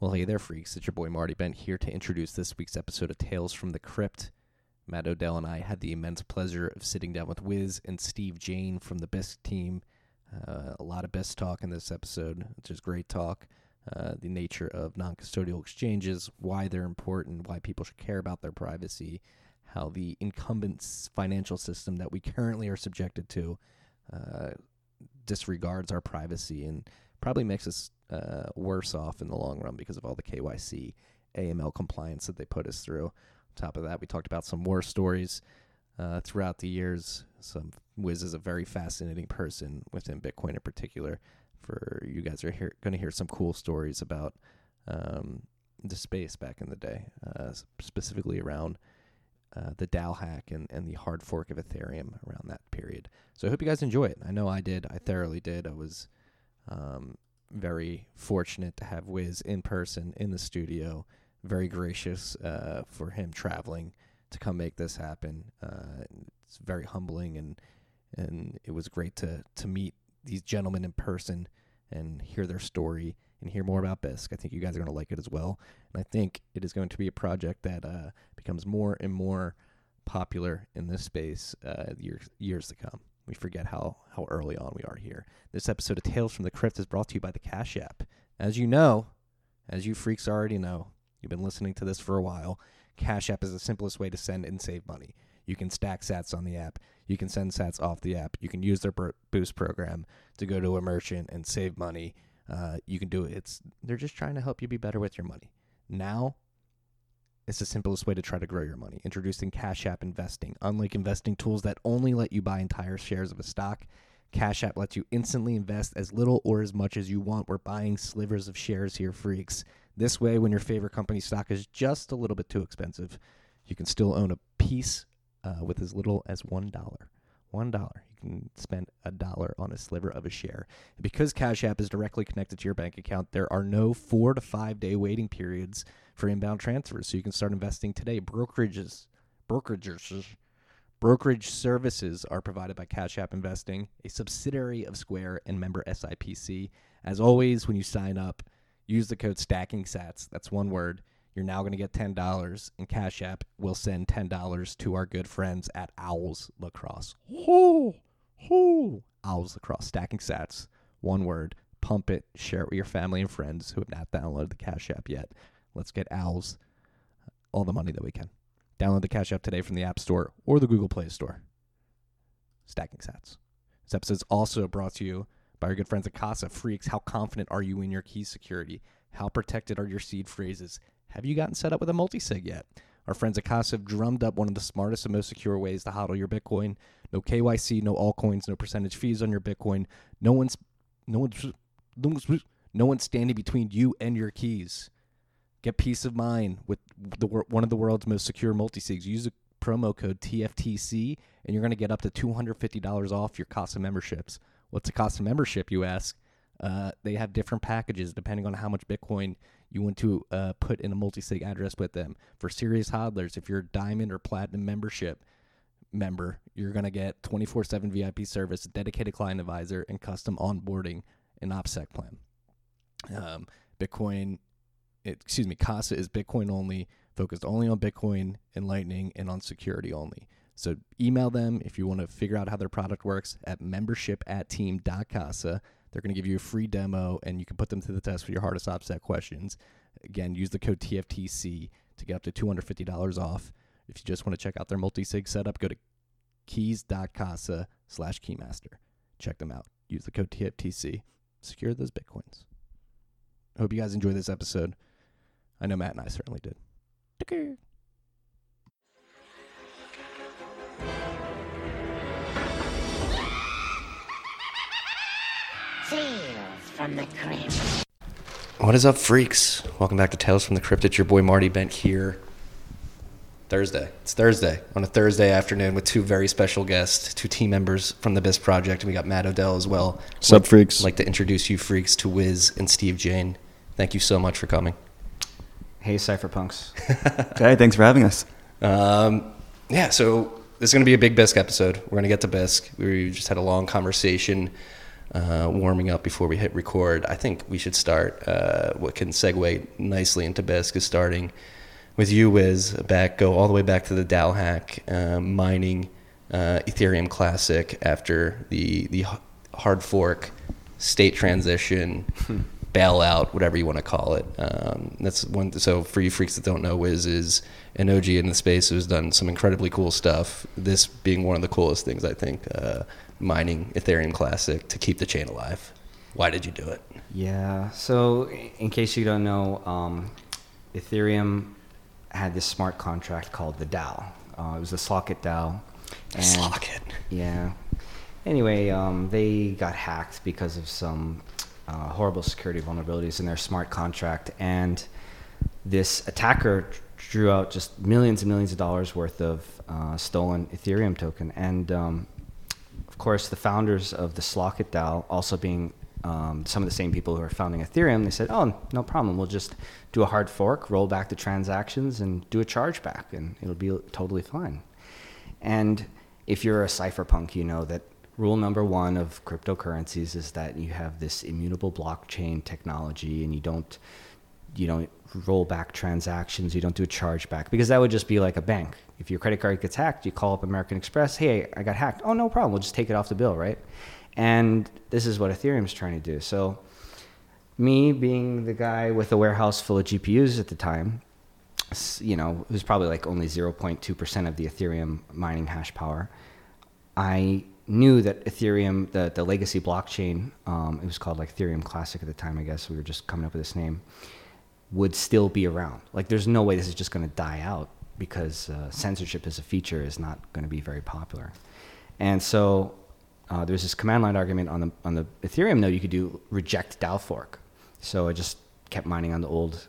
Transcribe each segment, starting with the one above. Well, hey there, freaks. It's your boy Marty Bent here to introduce this week's episode of Tales from the Crypt. Matt O'Dell and I had the immense pleasure of sitting down with Wiz and Steve Jane from the BISC team. A lot of BISC talk in this episode, which is great talk. The nature of non-custodial exchanges, why they're important, why people should care about their privacy, how the incumbent financial system that we currently are subjected to disregards our privacy and probably makes us worse off in the long run because of all the KYC, AML compliance that they put us through. On top of that, we talked about some war stories throughout the years. Wiz is a very fascinating person within Bitcoin in particular. For you guys are going to hear some cool stories about the space back in the day, specifically around the DAO hack and the hard fork of Ethereum around that period. So I hope you guys enjoy it. I know I did. I thoroughly did. I was very fortunate to have Wiz in person in the studio. Very gracious for him traveling to come make this happen. It's very humbling, and it was great to meet these gentlemen in person and hear their story and hear more about BISC. I think you guys are going to like it as well. And I think it is going to be a project that becomes more and more popular in this space years to come. We forget how early on we are here. This episode of Tales from the Crypt is brought to you by the Cash App. As you know, as you freaks already know, you've been listening to this for a while, Cash App is the simplest way to send and save money. You can stack sats on the app. You can send sats off the app. You can use their boost program to go to a merchant and save money. You can do it. They're just trying to help you be better with your money. Now, it's the simplest way to try to grow your money. Introducing Cash App Investing. Unlike investing tools that only let you buy entire shares of a stock, Cash App lets you instantly invest as little or as much as you want. We're buying slivers of shares here, freaks. This way, when your favorite company's stock is just a little bit too expensive, you can still own a piece with as little as $1. You can spend $1 on a sliver of a share. And because Cash App is directly connected to your bank account, there are no 4 to 5 day waiting periods for inbound transfers, so you can start investing today. Brokerage services are provided by Cash App Investing, a subsidiary of Square and member SIPC. As always, when you sign up, use the code STACKINGSATS. That's one word. You're now going to get $10, and Cash App will send $10 to our good friends at Owls Lacrosse. Owls Lacrosse, Stacking Sats, one word. Pump it, share it with your family and friends who have not downloaded the Cash App yet. Let's get Owls all the money that we can. Download the Cash App today from the App Store or the Google Play Store. Stacking Sats. This episode is also brought to you by our good friends at Casa. Freaks, how confident are you in your key security? How protected are your seed phrases? Have you gotten set up with a multisig yet? Our friends at Casa have drummed up one of the smartest and most secure ways to hodl your Bitcoin. No KYC, no altcoins, no percentage fees on your Bitcoin. No one's standing between you and your keys. Get peace of mind with one of the world's most secure multisigs. Use the promo code TFTC, and you're going to get up to $250 off your Casa memberships. What's a Casa membership, you ask? They have different packages depending on how much Bitcoin you want to put in a multi-sig address with them. For serious hodlers, if you're a diamond or platinum member, you're going to get 24/7 VIP service, dedicated client advisor, and custom onboarding and OPSEC plan. Casa is Bitcoin only, focused only on Bitcoin and Lightning and on security only. So email them if you want to figure out how their product works at membership@team.casa. They're going to give you a free demo, and you can put them to the test for your hardest OPSEC questions. Again, use the code TFTC to get up to $250 off. If you just want to check out their multi-sig setup, go to keys.casa/keymaster. Check them out. Use the code TFTC. Secure those Bitcoins. I hope you guys enjoy this episode. I know Matt and I certainly did. Take care. Tales from the Crypt. What is up, freaks? Welcome back to Tales from the Crypt. It's your boy Marty Bent here. Thursday. It's Thursday. On a Thursday afternoon with two very special guests, two team members from the BISC Project, and we got Matt O'Dell as well. What's up, freaks? I'd like to introduce you freaks to Wiz and Steve Jane. Thank you so much for coming. Hey, Cypherpunks. Hey, thanks for having us. Yeah, so this is going to be a big BISC episode. We're going to get to BISC. We just had a long conversation warming up before we hit record, I think we should start what can segue nicely into BISC is starting with you, Wiz, go all the way back to the DALHack, mining Ethereum Classic after the hard fork, state transition, bailout, whatever you want to call it. That's one. So for you freaks that don't know, Wiz is an OG in the space who's done some incredibly cool stuff. This being one of the coolest things, I think, mining Ethereum Classic to keep the chain alive. Why did you do it? Yeah. So in case you don't know, Ethereum had this smart contract called the DAO. It was the Slockit DAO. Slockit. Yeah. Anyway, they got hacked because of some horrible security vulnerabilities in their smart contract, and this attacker drew out just millions and millions of dollars worth of stolen Ethereum token. And of course, the founders of the Slockit DAO, also being some of the same people who are founding Ethereum, they said, oh, no problem, we'll just do a hard fork, roll back the transactions, and do a chargeback, and it'll be totally fine. And if you're a cypherpunk, you know that rule number one of cryptocurrencies is that you have this immutable blockchain technology, and you don't roll back transactions, you don't do a chargeback, because that would just be like a bank. If your credit card gets hacked, you call up American Express, hey, I got hacked. Oh, no problem, we'll just take it off the bill, right? And this is what Ethereum's trying to do. So me being the guy with a warehouse full of GPUs at the time, you know, it was probably like only 0.2% of the Ethereum mining hash power. I knew that Ethereum, the legacy blockchain, it was called like Ethereum Classic at the time, I guess, we were just coming up with this name, would still be around. Like, there's no way this is just going to die out, because censorship as a feature is not going to be very popular. And so there's this command line argument on the Ethereum node. You could do reject DAO fork. So I just kept mining on the old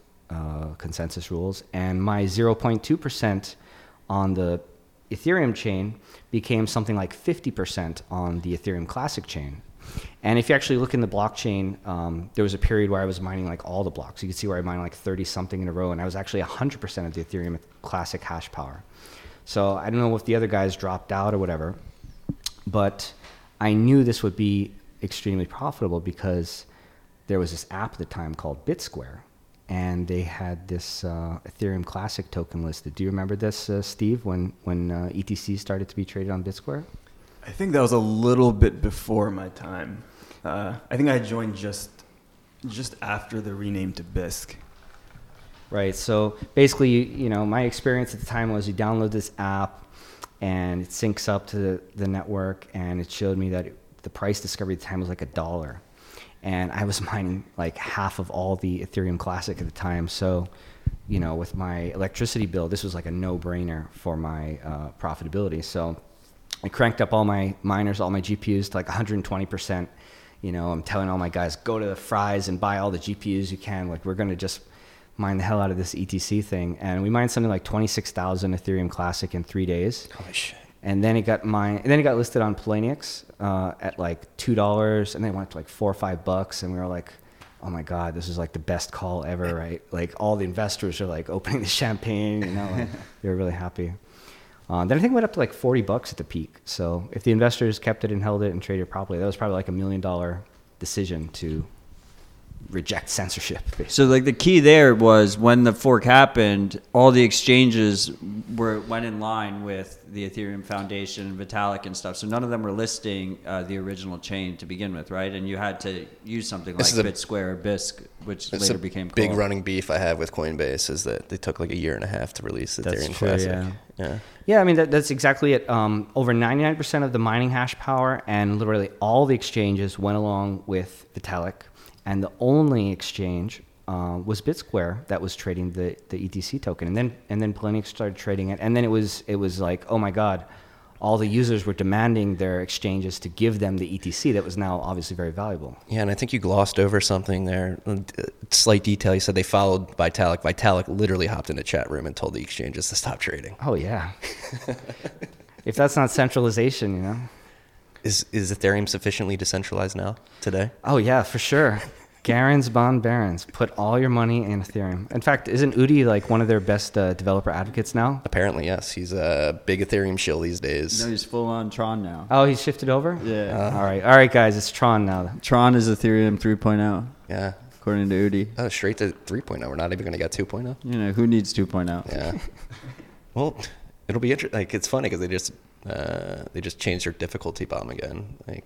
consensus rules, and my 0.2% on the Ethereum chain became something like 50% on the Ethereum Classic chain. And if you actually look in the blockchain, there was a period where I was mining like all the blocks. You can see where I mined like 30 something in a row, and I was actually 100% of the Ethereum Classic hash power. So I don't know if the other guys dropped out or whatever, but I knew this would be extremely profitable because there was this app at the time called BitSquare, and they had this Ethereum Classic token listed. Do you remember this, Steve, when ETC started to be traded on BitSquare? I think that was a little bit before my time. I think I joined just after the rename to BISC. Right, so basically, you know, my experience at the time was you download this app, and it syncs up to the network, and it showed me that the price discovery at the time was like $1. And I was mining like half of all the Ethereum Classic at the time. So, you know, with my electricity bill, this was like a no-brainer for my profitability. So I cranked up all my miners, all my GPUs to like 120%. You know, I'm telling all my guys, go to the Fry's and buy all the GPUs you can. Like, we're going to just mine the hell out of this ETC thing. And we mined something like 26,000 Ethereum Classic in 3 days. Holy shit. And then it got listed on Poloniex at like $2, and then it went to like $4 or $5, and we were like, oh my God, this is like the best call ever, right? Like, all the investors are like opening the champagne, you know, like they were really happy. Then I think it went up to like $40 at the peak. So if the investors kept it and held it and traded properly, that was probably like $1 million decision to reject censorship. Basically. So like the key there was when the fork happened, all the exchanges went in line with the Ethereum Foundation, Vitalik and stuff. So none of them were listing the original chain to begin with, right? And you had to use something like BitSquare or BISC, which later became called. Big running beef I have with Coinbase is that they took like 1.5 years to release the Ethereum Classic. Yeah, I mean, that's exactly it. Over 99% of the mining hash power and literally all the exchanges went along with Vitalik. And the only exchange was BitSquare that was trading the ETC token, and then Poloniex started trading it, and then it was like, oh my God, all the users were demanding their exchanges to give them the ETC that was now obviously very valuable. Yeah, and I think you glossed over something there, slight detail. You said they followed Vitalik. Vitalik literally hopped in a chat room and told the exchanges to stop trading. Oh yeah, if that's not centralization, you know. Is Ethereum sufficiently decentralized now, today? Oh, yeah, for sure. Garens Bon Barons. Put all your money in Ethereum. In fact, isn't Udi like one of their best developer advocates now? Apparently, yes. He's a big Ethereum shill these days. No, he's full on Tron now. Oh, he's shifted over? Yeah. All right, guys. It's Tron now. Tron is Ethereum 3.0. Yeah. According to Udi. Oh, straight to 3.0. We're not even going to get 2.0. You know, who needs 2.0? Yeah. Well, it'll be interesting. Like, it's funny because they just changed their difficulty bomb again. Like.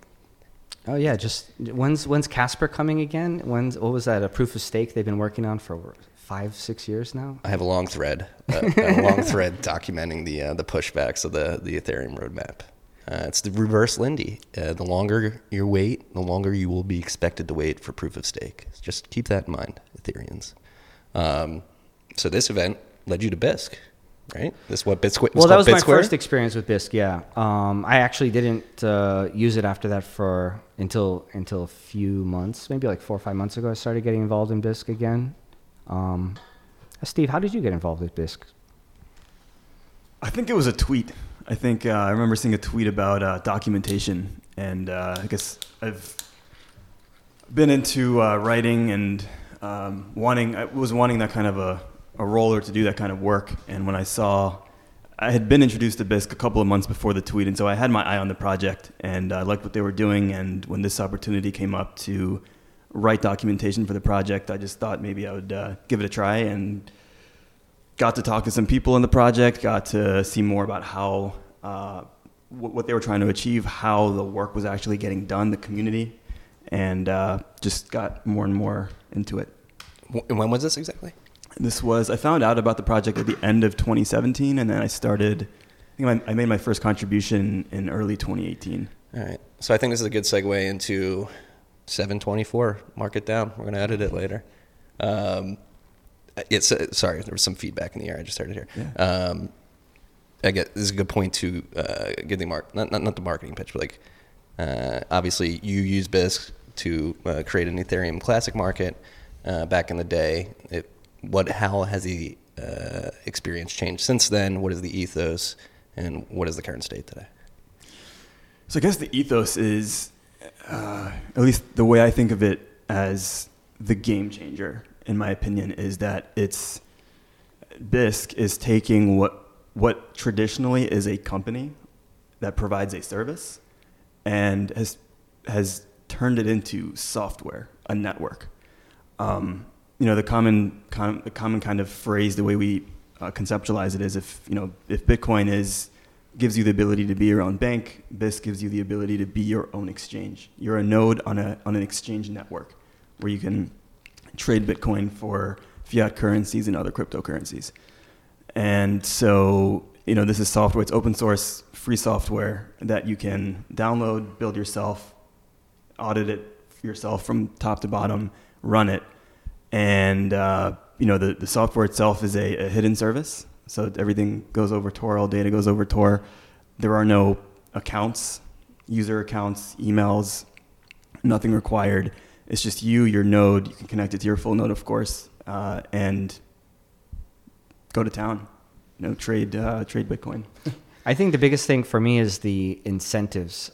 Oh yeah, just when's Casper coming again? What was that? A proof of stake they've been working on for 5-6 years now. I have a long thread, documenting the pushbacks of the Ethereum roadmap. It's the reverse Lindy. The longer you wait, the longer you will be expected to wait for proof of stake. So just keep that in mind, Ethereans. So this event led you to BISC. Right? This is what BitSquare. Well, that was my first experience with BISC. Yeah, I actually didn't use it after that for until a few months, maybe like 4 or 5 months ago. I started getting involved in BISC again. Steve, how did you get involved with BISC? I think it was a tweet. I think I remember seeing a tweet about documentation, and I guess I've been into writing and wanting that kind of a roller to do that kind of work. And when I had been introduced to BISC a couple of months before the tweet, and so I had my eye on the project and I liked what they were doing. And when this opportunity came up to write documentation for the project, I just thought maybe I would give it a try, and got to talk to some people in the project, got to see more about how what they were trying to achieve, how the work was actually getting done, the community, and just got more and more into it. When was this exactly? I found out about the project at the end of 2017, and then I made my first contribution in early 2018. All right. So I think this is a good segue into 724. Mark it down. We're going to edit it later. Sorry, there was some feedback in the air. I just heard it here. Yeah. I get this is a good point to give the not the marketing pitch, but like obviously you use BISC to create an Ethereum Classic market back in the day. How has the experience changed since then? What is the ethos, and what is the current state today? So I guess the ethos is, at least the way I think of it, as the game changer, in my opinion, is that BISC is taking what traditionally is a company that provides a service and has turned it into software, a network. You know, the common kind of phrase, the way we conceptualize it, is if Bitcoin gives you the ability to be your own bank, BISC gives you the ability to be your own exchange. You're a node on an exchange network where you can trade Bitcoin for fiat currencies and other cryptocurrencies. And so, you know, this is software. It's open source, free software that you can download, build yourself, audit it yourself from top to bottom, run it. And, you know, the software itself is a hidden service. So everything goes over Tor, all data goes over Tor. There are no accounts, user accounts, emails, nothing required. It's just your node. You can connect it to your full node, of course, and go to town. You know, trade Bitcoin. I think the biggest thing for me is the incentives.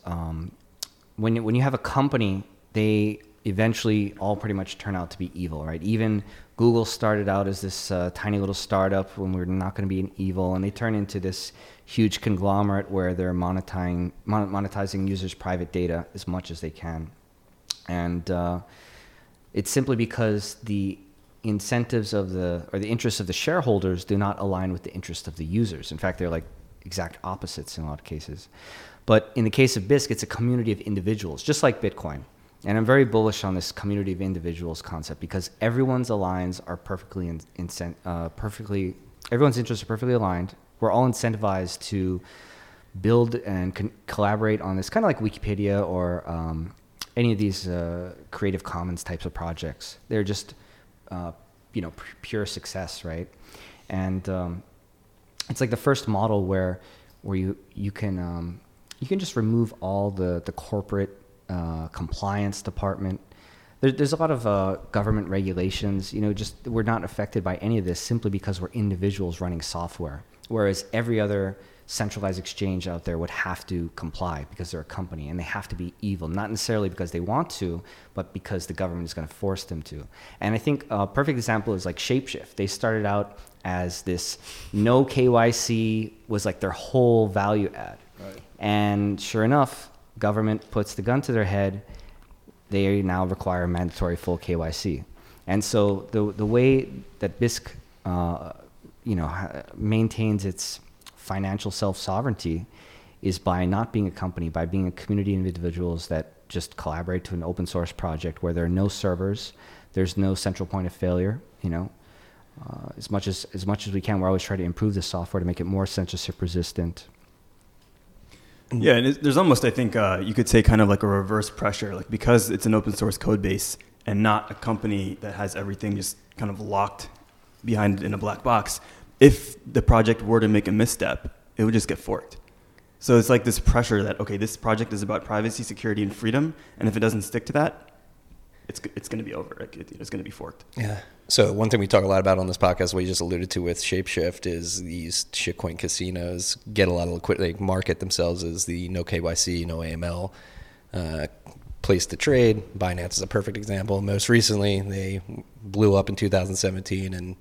When you have a company, they eventually all pretty much turn out to be evil, right? Even Google started out as this tiny little startup when we were not going to be an evil, and they turn into this huge conglomerate where they're monetizing users' private data as much as they can. And it's simply because the incentives or the interests of the shareholders do not align with the interests of the users. In fact, they're like exact opposites in a lot of cases. But in the case of BISC, it's a community of individuals, just like Bitcoin. And I'm very bullish on this community of individuals concept because everyone's interests are perfectly aligned. We're all incentivized to build and collaborate on this, kind of like Wikipedia or any of these Creative Commons types of projects. They're just, pure success, right? And it's like the first model where you can just remove all the corporate compliance department. There's a lot of government regulations. Just we're not affected by any of this simply because we're individuals running software. whereas every other centralized exchange out there would have to comply because they're a company, and they have to be evil, not necessarily because they want to, but because the government is going to force them to. And I think a perfect example is like Shapeshift. They started out as this no KYC was like their whole value add. Right. And sure enough, government puts the gun to their head. They now require mandatory full KYC. And so the way that BISC maintains its financial self-sovereignty is by not being a company, by being a community of individuals that just collaborate to an open source project where there are no servers, there's no central point of failure. As much as we can, we're always trying to improve the software to make it more censorship resistant. Yeah, and there's almost, I think, you could say kind of like a reverse pressure, like because it's an open source code base and not a company that has everything just kind of locked behind in a black box. If the project were to make a misstep, it would just get forked. So it's like this pressure that, okay, this project is about privacy, security, and freedom, and if it doesn't stick to that, it's going to be over. It's going to be forked. Yeah. So one thing we talk a lot about on this podcast, what you just alluded to with Shapeshift, is these shitcoin casinos get a lot of liquidity, they market themselves as the no KYC, no AML place to trade. Binance is a perfect example. Most recently, they blew up in 2017 and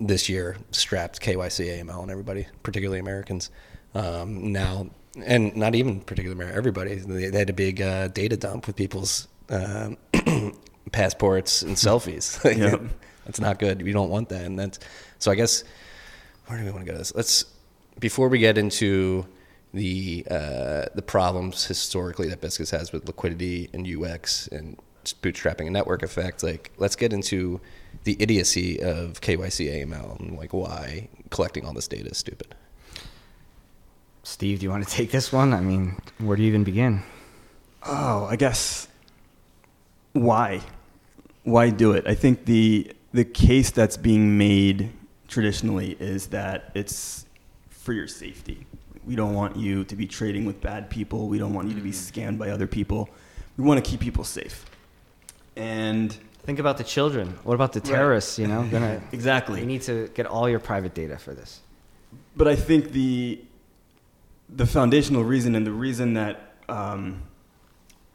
this year strapped KYC, AML on everybody, particularly Americans. Now, and not even particularly Americans, everybody. They had a big data dump with people's passports and selfies. Yep. That's not good. We don't want that. And that's, so I guess, where do we want to go to this? Before we get into the problems historically that BISC has with liquidity and UX and bootstrapping a network effect, like let's get into the idiocy of KYC, AML, and like why collecting all this data is stupid. Steve, do you want to take this one? I mean, where do you even begin? Oh, I guess... Why do it? I think the case that's being made traditionally is that it's for your safety. We don't want you to be trading with bad people. We don't want you to be scammed by other people. We want to keep people safe. And think about the children. What about the terrorists? Right. Exactly. You need to get all your private data for this. But I think the foundational reason and the reason that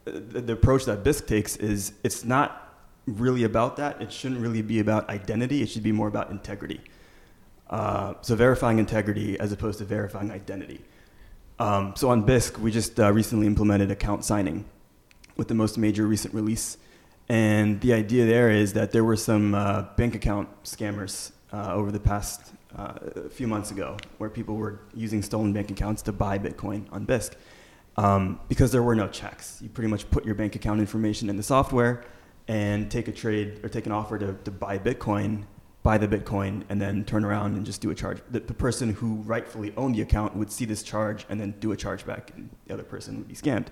the approach that BISC takes is it's not really about that. It shouldn't really be about identity. It should be more about integrity. So verifying integrity as opposed to verifying identity. So on BISC, we just recently implemented account signing with the most major recent release. And the idea there is that there were some bank account scammers over the past few months ago where people were using stolen bank accounts to buy Bitcoin on BISC. Because there were no checks. You pretty much put your bank account information in the software and take a trade or take an offer to buy the Bitcoin, and then turn around and just do a charge. The person who rightfully owned the account would see this charge and then do a chargeback, and the other person would be scammed.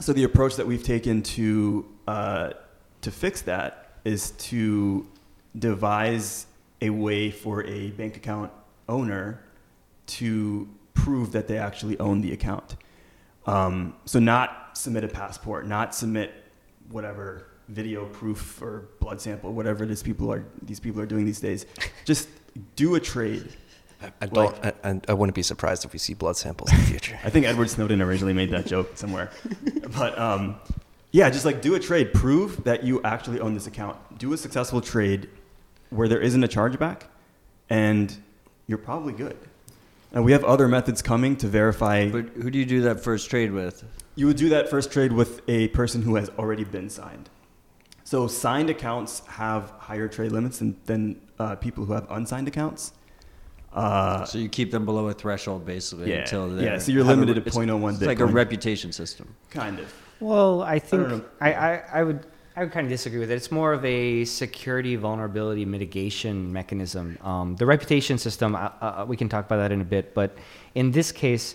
So the approach that we've taken to fix that is to devise a way for a bank account owner to prove that they actually own the account. So not submit a passport, not submit whatever video proof or blood sample, whatever it is these people are doing these days. Just do a trade. I wouldn't be surprised if we see blood samples in the future. I think Edward Snowden originally made that joke somewhere. But just like do a trade, prove that you actually own this account. Do a successful trade where there isn't a chargeback and you're probably good. And we have other methods coming to verify. But who do you do that first trade with? You would do that first trade with a person who has already been signed. So signed accounts have higher trade limits than people who have unsigned accounts. So you keep them below a threshold, basically, until they're... Yeah, so you're limited to 0.01 Bitcoin. It's like a reputation system. Kind of. Well, I think I would kind of disagree with it. It's more of a security vulnerability mitigation mechanism. The reputation system, we can talk about that in a bit, but in this case,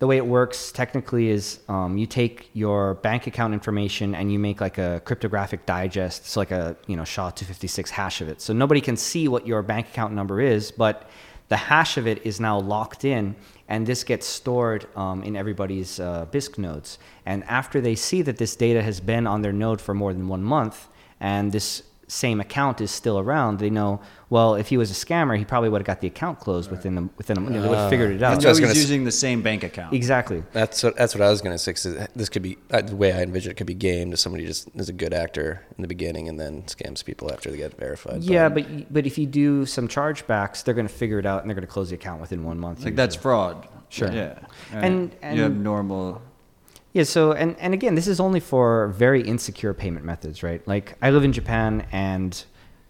the way it works technically is you take your bank account information and you make like a cryptographic digest. It's like a SHA-256 hash of it. So nobody can see what your bank account number is, but the hash of it is now locked in, and this gets stored in everybody's BISC nodes. And after they see that this data has been on their node for more than 1 month, and this same account is still around, they know, well, if he was a scammer, he probably would have got the account closed within a month. They would have figured it out. So he's using the same bank account. Exactly. That's what I was going to say. This could be, the way I envision it, could be gamed if somebody just is a good actor in the beginning and then scams people after they get verified. Yeah, but if you do some chargebacks, they're going to figure it out and they're going to close the account within 1 month. Like that's fraud. Sure. Yeah. And you have normal... Yeah, so, and again, this is only for very insecure payment methods, right? Like, I live in Japan, and,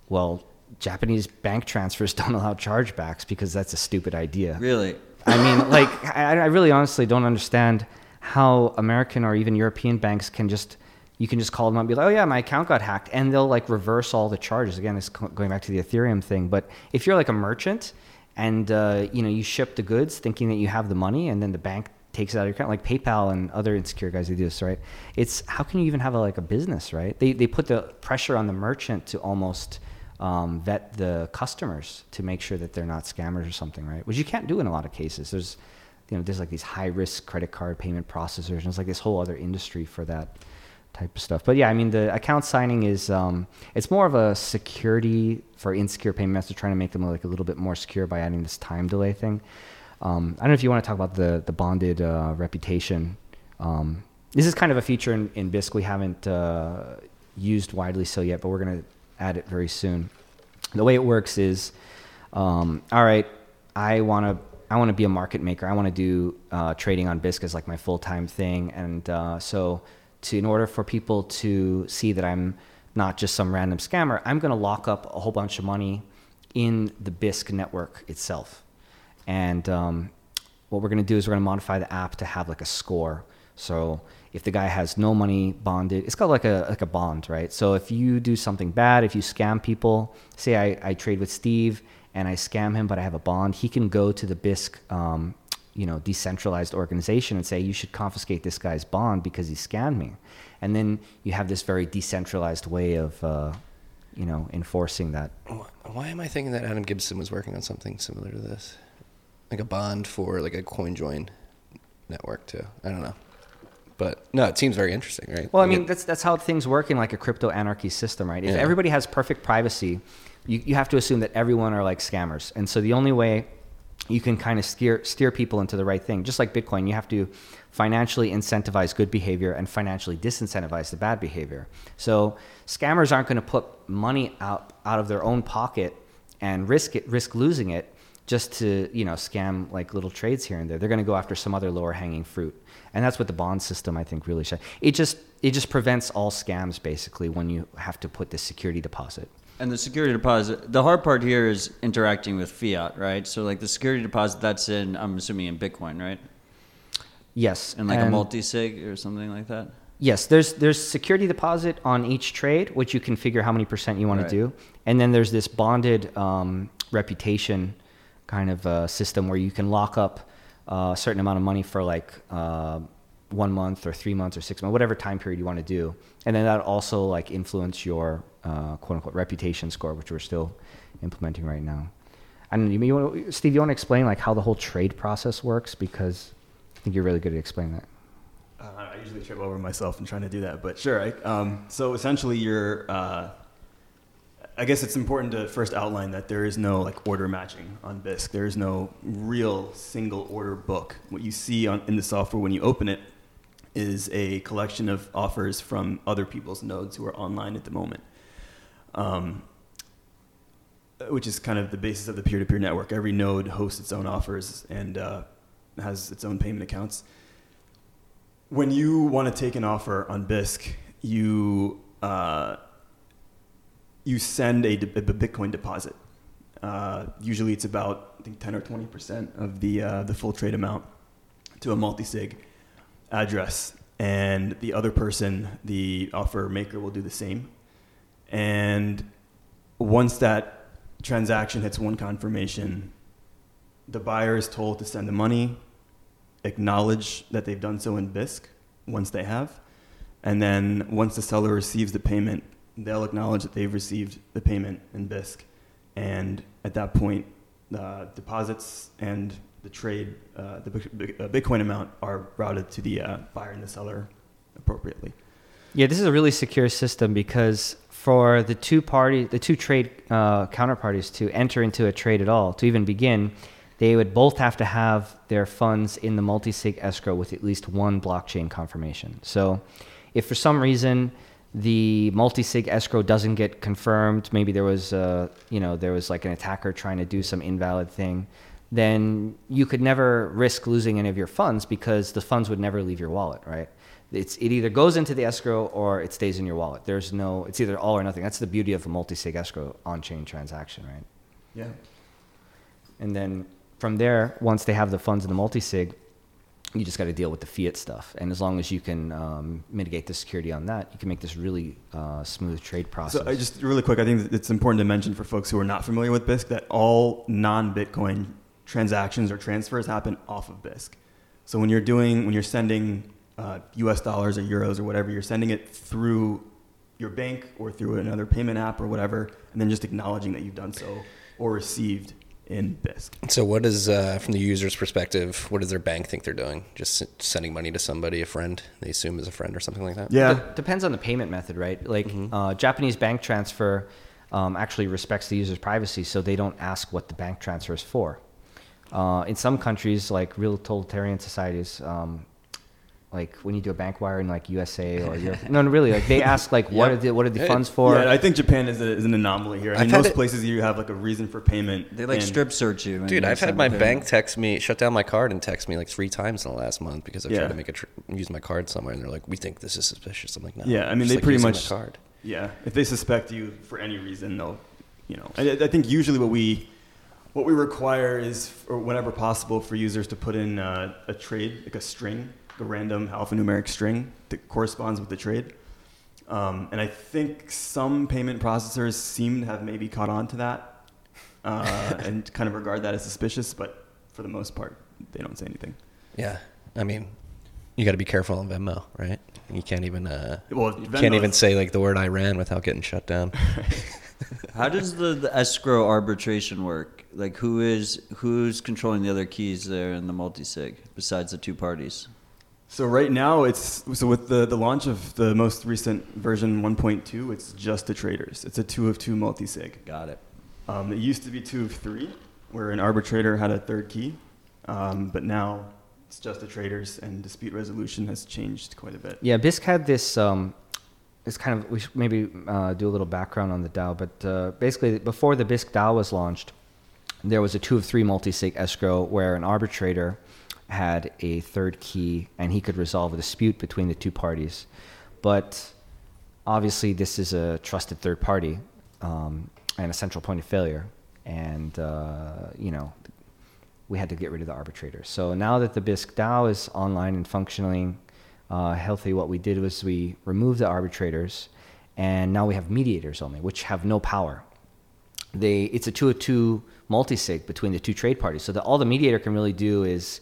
well, Japanese bank transfers don't allow chargebacks because that's a stupid idea. Really? I mean, like, I really honestly don't understand how American or even European banks can just, you can just call them up and be like, oh, yeah, my account got hacked, and they'll, like, reverse all the charges. Again, it's going back to the Ethereum thing, but if you're, like, a merchant, and, you know, you ship the goods thinking that you have the money, and then the bank takes it out of your account, like PayPal and other insecure guys who do this, right? It's how can you even have a business, right? They put the pressure on the merchant to almost vet the customers to make sure that they're not scammers or something, right? Which you can't do in a lot of cases. There's like these high risk credit card payment processors, and it's like this whole other industry for that type of stuff. But yeah, I mean, the account signing is it's more of a security for insecure payments. They're trying to make them like a little bit more secure by adding this time delay thing. I don't know if you want to talk about the bonded reputation. This is kind of a feature in BISC we haven't used widely so yet, but we're going to add it very soon. The way it works is, all right, I want to be a market maker. I want to do trading on BISC as like my full-time thing. And in order for people to see that I'm not just some random scammer, I'm going to lock up a whole bunch of money in the BISC network itself. And what we're going to do is we're going to modify the app to have like a score. So if the guy has no money bonded, it's got like a bond, right? So if you do something bad, if you scam people, say I trade with Steve and I scam him, but I have a bond, he can go to the BISC, decentralized organization and say, you should confiscate this guy's bond because he scammed me. And then you have this very decentralized way of, enforcing that. Why am I thinking that Adam Gibson was working on something similar to this? Like a bond for like a CoinJoin network too. I don't know, but no, it seems very interesting, right? Well, I mean, that's how things work in like a crypto anarchy system, right? If everybody has perfect privacy, you have to assume that everyone are like scammers, and so the only way you can kind of steer people into the right thing, just like Bitcoin, you have to financially incentivize good behavior and financially disincentivize the bad behavior. So scammers aren't going to put money out of their own pocket and risk losing it just to, scam like little trades here and there. They're going to go after some other lower hanging fruit. And that's what the bond system, I think, really should. It just prevents all scams, basically, when you have to put this security deposit. And the security deposit, the hard part here is interacting with fiat, right? So like the security deposit, that's in, I'm assuming, in Bitcoin, right? Yes. And like a multi-sig or something like that? Yes, there's security deposit on each trade, which you can figure how many percent you want to do. And then there's this bonded reputation kind of a system where you can lock up a certain amount of money for like 1 month or 3 months or 6 months, whatever time period you want to do. And then that also like influence your quote unquote reputation score, which we're still implementing right now. And Steve, you want to explain like how the whole trade process works? Because I think you're really good at explaining that. I usually trip over myself in trying to do that, but sure. So essentially you're, I guess it's important to first outline that there is no like order matching on BISC. There is no real single order book. What you see in the software when you open it is a collection of offers from other people's nodes who are online at the moment, which is kind of the basis of the peer-to-peer network. Every node hosts its own offers and has its own payment accounts. When you want to take an offer on BISC, you send a Bitcoin deposit. Usually it's about, I think, 10 or 20% of the full trade amount to a multi-sig address. And the other person, the offer maker, will do the same. And once that transaction hits one confirmation, the buyer is told to send the money, acknowledge that they've done so in BISC once they have. And then once the seller receives the payment, they'll acknowledge that they've received the payment in BISC, and at that point, the deposits and the trade, the Bitcoin amount, are routed to the buyer and the seller appropriately. Yeah, this is a really secure system because for the two trade counterparties to enter into a trade at all, to even begin, they would both have to have their funds in the multi-sig escrow with at least one blockchain confirmation. So if for some reason the multi-sig escrow doesn't get confirmed, maybe there was like an attacker trying to do some invalid thing, then you could never risk losing any of your funds because the funds would never leave your wallet, right? It either goes into the escrow or it stays in your wallet. It's either all or nothing. That's the beauty of a multi-sig escrow on-chain transaction, right? Yeah. And then from there, once they have the funds in the multi-sig, you just got to deal with the fiat stuff. And as long as you can mitigate the security on that, you can make this really smooth trade process. So just really quick, I think it's important to mention for folks who are not familiar with BISC that all non-Bitcoin transactions or transfers happen off of BISC. So when you're sending US dollars or euros or whatever, you're sending it through your bank or through another payment app or whatever, and then just acknowledging that you've done so or received in BISC. So what is, from the user's perspective, what does their bank think they're doing? Just sending money to somebody, a friend, they assume is a friend or something like that? Yeah. Depends on the payment method, right? Like Japanese bank transfer actually respects the user's privacy, so they don't ask what the bank transfer is for. In some countries, like real totalitarian societies, like when you do a bank wire in like USA or Europe, no, really, like they ask like, what are the funds for? Yeah, I think Japan is an anomaly here. I mean, most places you have like a reason for payment. They like strip search you. Dude, I've had my bank text me, shut down my card and text me like 3 times in the last month because I tried to make use my card somewhere, and they're like, we think this is suspicious. I'm like, no. Yeah, I mean, they like pretty much. Card. Yeah, if they suspect you for any reason, they'll, you know. I think usually what we require is, or whenever possible, for users to put in a trade, like a string. A random alphanumeric string that corresponds with the trade. And I think some payment processors seem to have maybe caught on to that and kind of regard that as suspicious, but for the most part, they don't say anything. Yeah. I mean, you got to be careful on Venmo, right? You can't even say like the word Iran without getting shut down. How does the escrow arbitration work? Like who's controlling the other keys there in the multi-sig besides the two parties? So right now, with the launch of the most recent version 1.2, it's just the traders. It's a 2 of 2 multi-sig. Got it. It used to be 2 of 3, where an arbitrator had a third key, but now it's just the traders, and dispute resolution has changed quite a bit. Yeah, BISC had this. It's kind of, we should maybe do a little background on the DAO, but basically before the BISC DAO was launched, there was a 2 of 3 multi-sig escrow where an arbitrator had a third key and he could resolve a dispute between the two parties. But obviously this is a trusted third party and a central point of failure. And, we had to get rid of the arbitrator. So now that the BISC DAO is online and functioning healthy, what we did was we removed the arbitrators and now we have mediators only, which have no power. It's a 2 of 2 multi-sig between the two trade parties. So all the mediator can really do is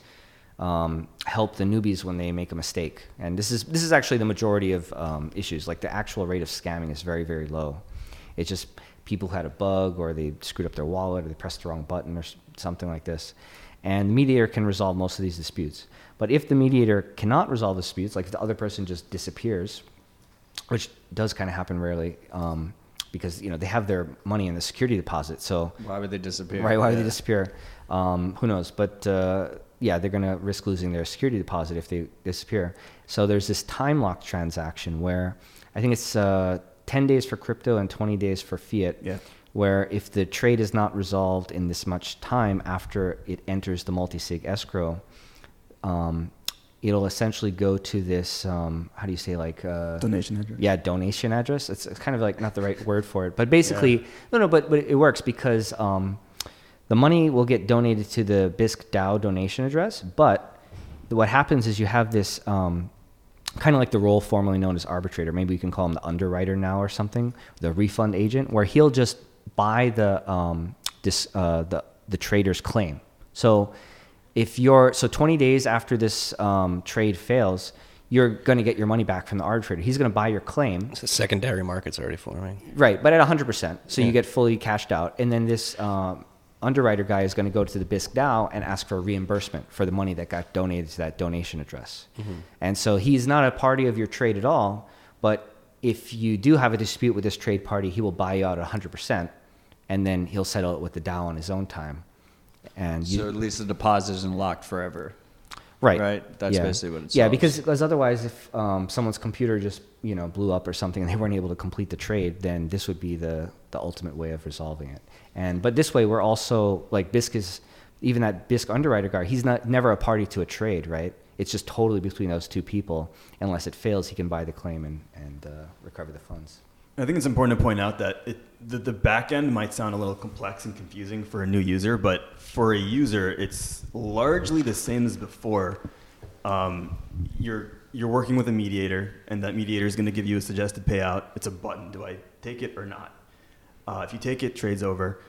help the newbies when they make a mistake. And this is actually the majority of issues. Like the actual rate of scamming is very, very low. It's just people had a bug or they screwed up their wallet or they pressed the wrong button or something like this. And the mediator can resolve most of these disputes. But if the mediator cannot resolve disputes, like if the other person just disappears, which does kind of happen rarely, because they have their money in the security deposit. So why would they disappear? Right, why would they disappear? Who knows? But they're going to risk losing their security deposit if they disappear. So there's this time lock transaction where I think it's 10 days for crypto and 20 days for fiat, where if the trade is not resolved in this much time after it enters the multi-sig escrow, it'll essentially go to this, donation address. Yeah, donation address. It's kind of like not the right word for it, but basically, but it works because the money will get donated to the BISC DAO donation address, but what happens is you have this kind of like the role formerly known as arbitrator. Maybe you can call him the underwriter now or something, the refund agent, where he'll just buy the trader's claim. So if 20 days after this trade fails, you're going to get your money back from the arbitrator. He's going to buy your claim. So the secondary market's already forming. Right, but at 100%. So you get fully cashed out. And then this underwriter guy is going to go to the BISC DAO and ask for a reimbursement for the money that got donated to that donation address. Mm-hmm. And so he's not a party of your trade at all, But if you do have a dispute with this trade party, he will buy you out 100%, and then he'll settle it with the Dow on his own time. And so at least the deposit isn't locked forever. Right. Right. That's basically what it's. Yeah, because otherwise, if someone's computer just blew up or something, and they weren't able to complete the trade, then this would be the ultimate way of resolving it. But this way, we're also like BISC is even that BISC underwriter guy. He's never a party to a trade, right? It's just totally between those two people. Unless it fails, he can buy the claim and recover the funds. I think it's important to point out that the back end might sound a little complex and confusing for a new user, but for a user, it's largely the same as before. You're working with a mediator, and that mediator is going to give you a suggested payout. It's a button. Do I take it or not? If you take it, trade's over,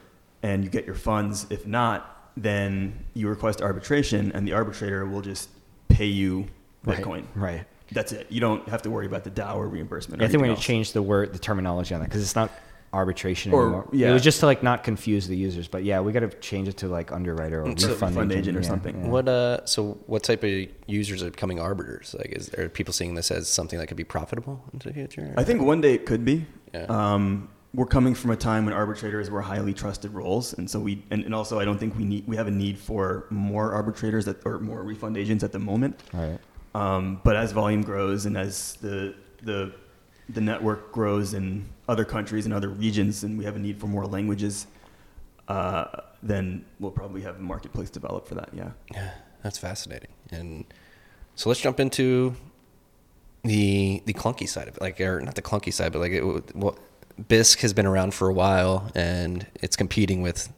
and you get your funds. If not, then you request arbitration, and the arbitrator will just pay you Bitcoin. Right. That's it. You don't have to worry about the DAO or reimbursement. I think we need to change the terminology on that because it's not arbitration anymore. Yeah. It was just to not confuse the users. But yeah, we got to change it to underwriter or refund agent or something. Yeah. So what type of users are becoming arbiters? Are people seeing this as something that could be profitable into the future? I think one day it could be. Yeah. We're coming from a time when arbitrators were highly trusted roles, and so also I don't think we have a need for more arbitrators or more refund agents at the moment. All right. But as volume grows and as the network grows in other countries and other regions, and we have a need for more languages, then we'll probably have a marketplace developed for that. Yeah. Yeah, that's fascinating. And so let's jump into the clunky side of it, or not the clunky side, but BISC has been around for a while, and it's competing with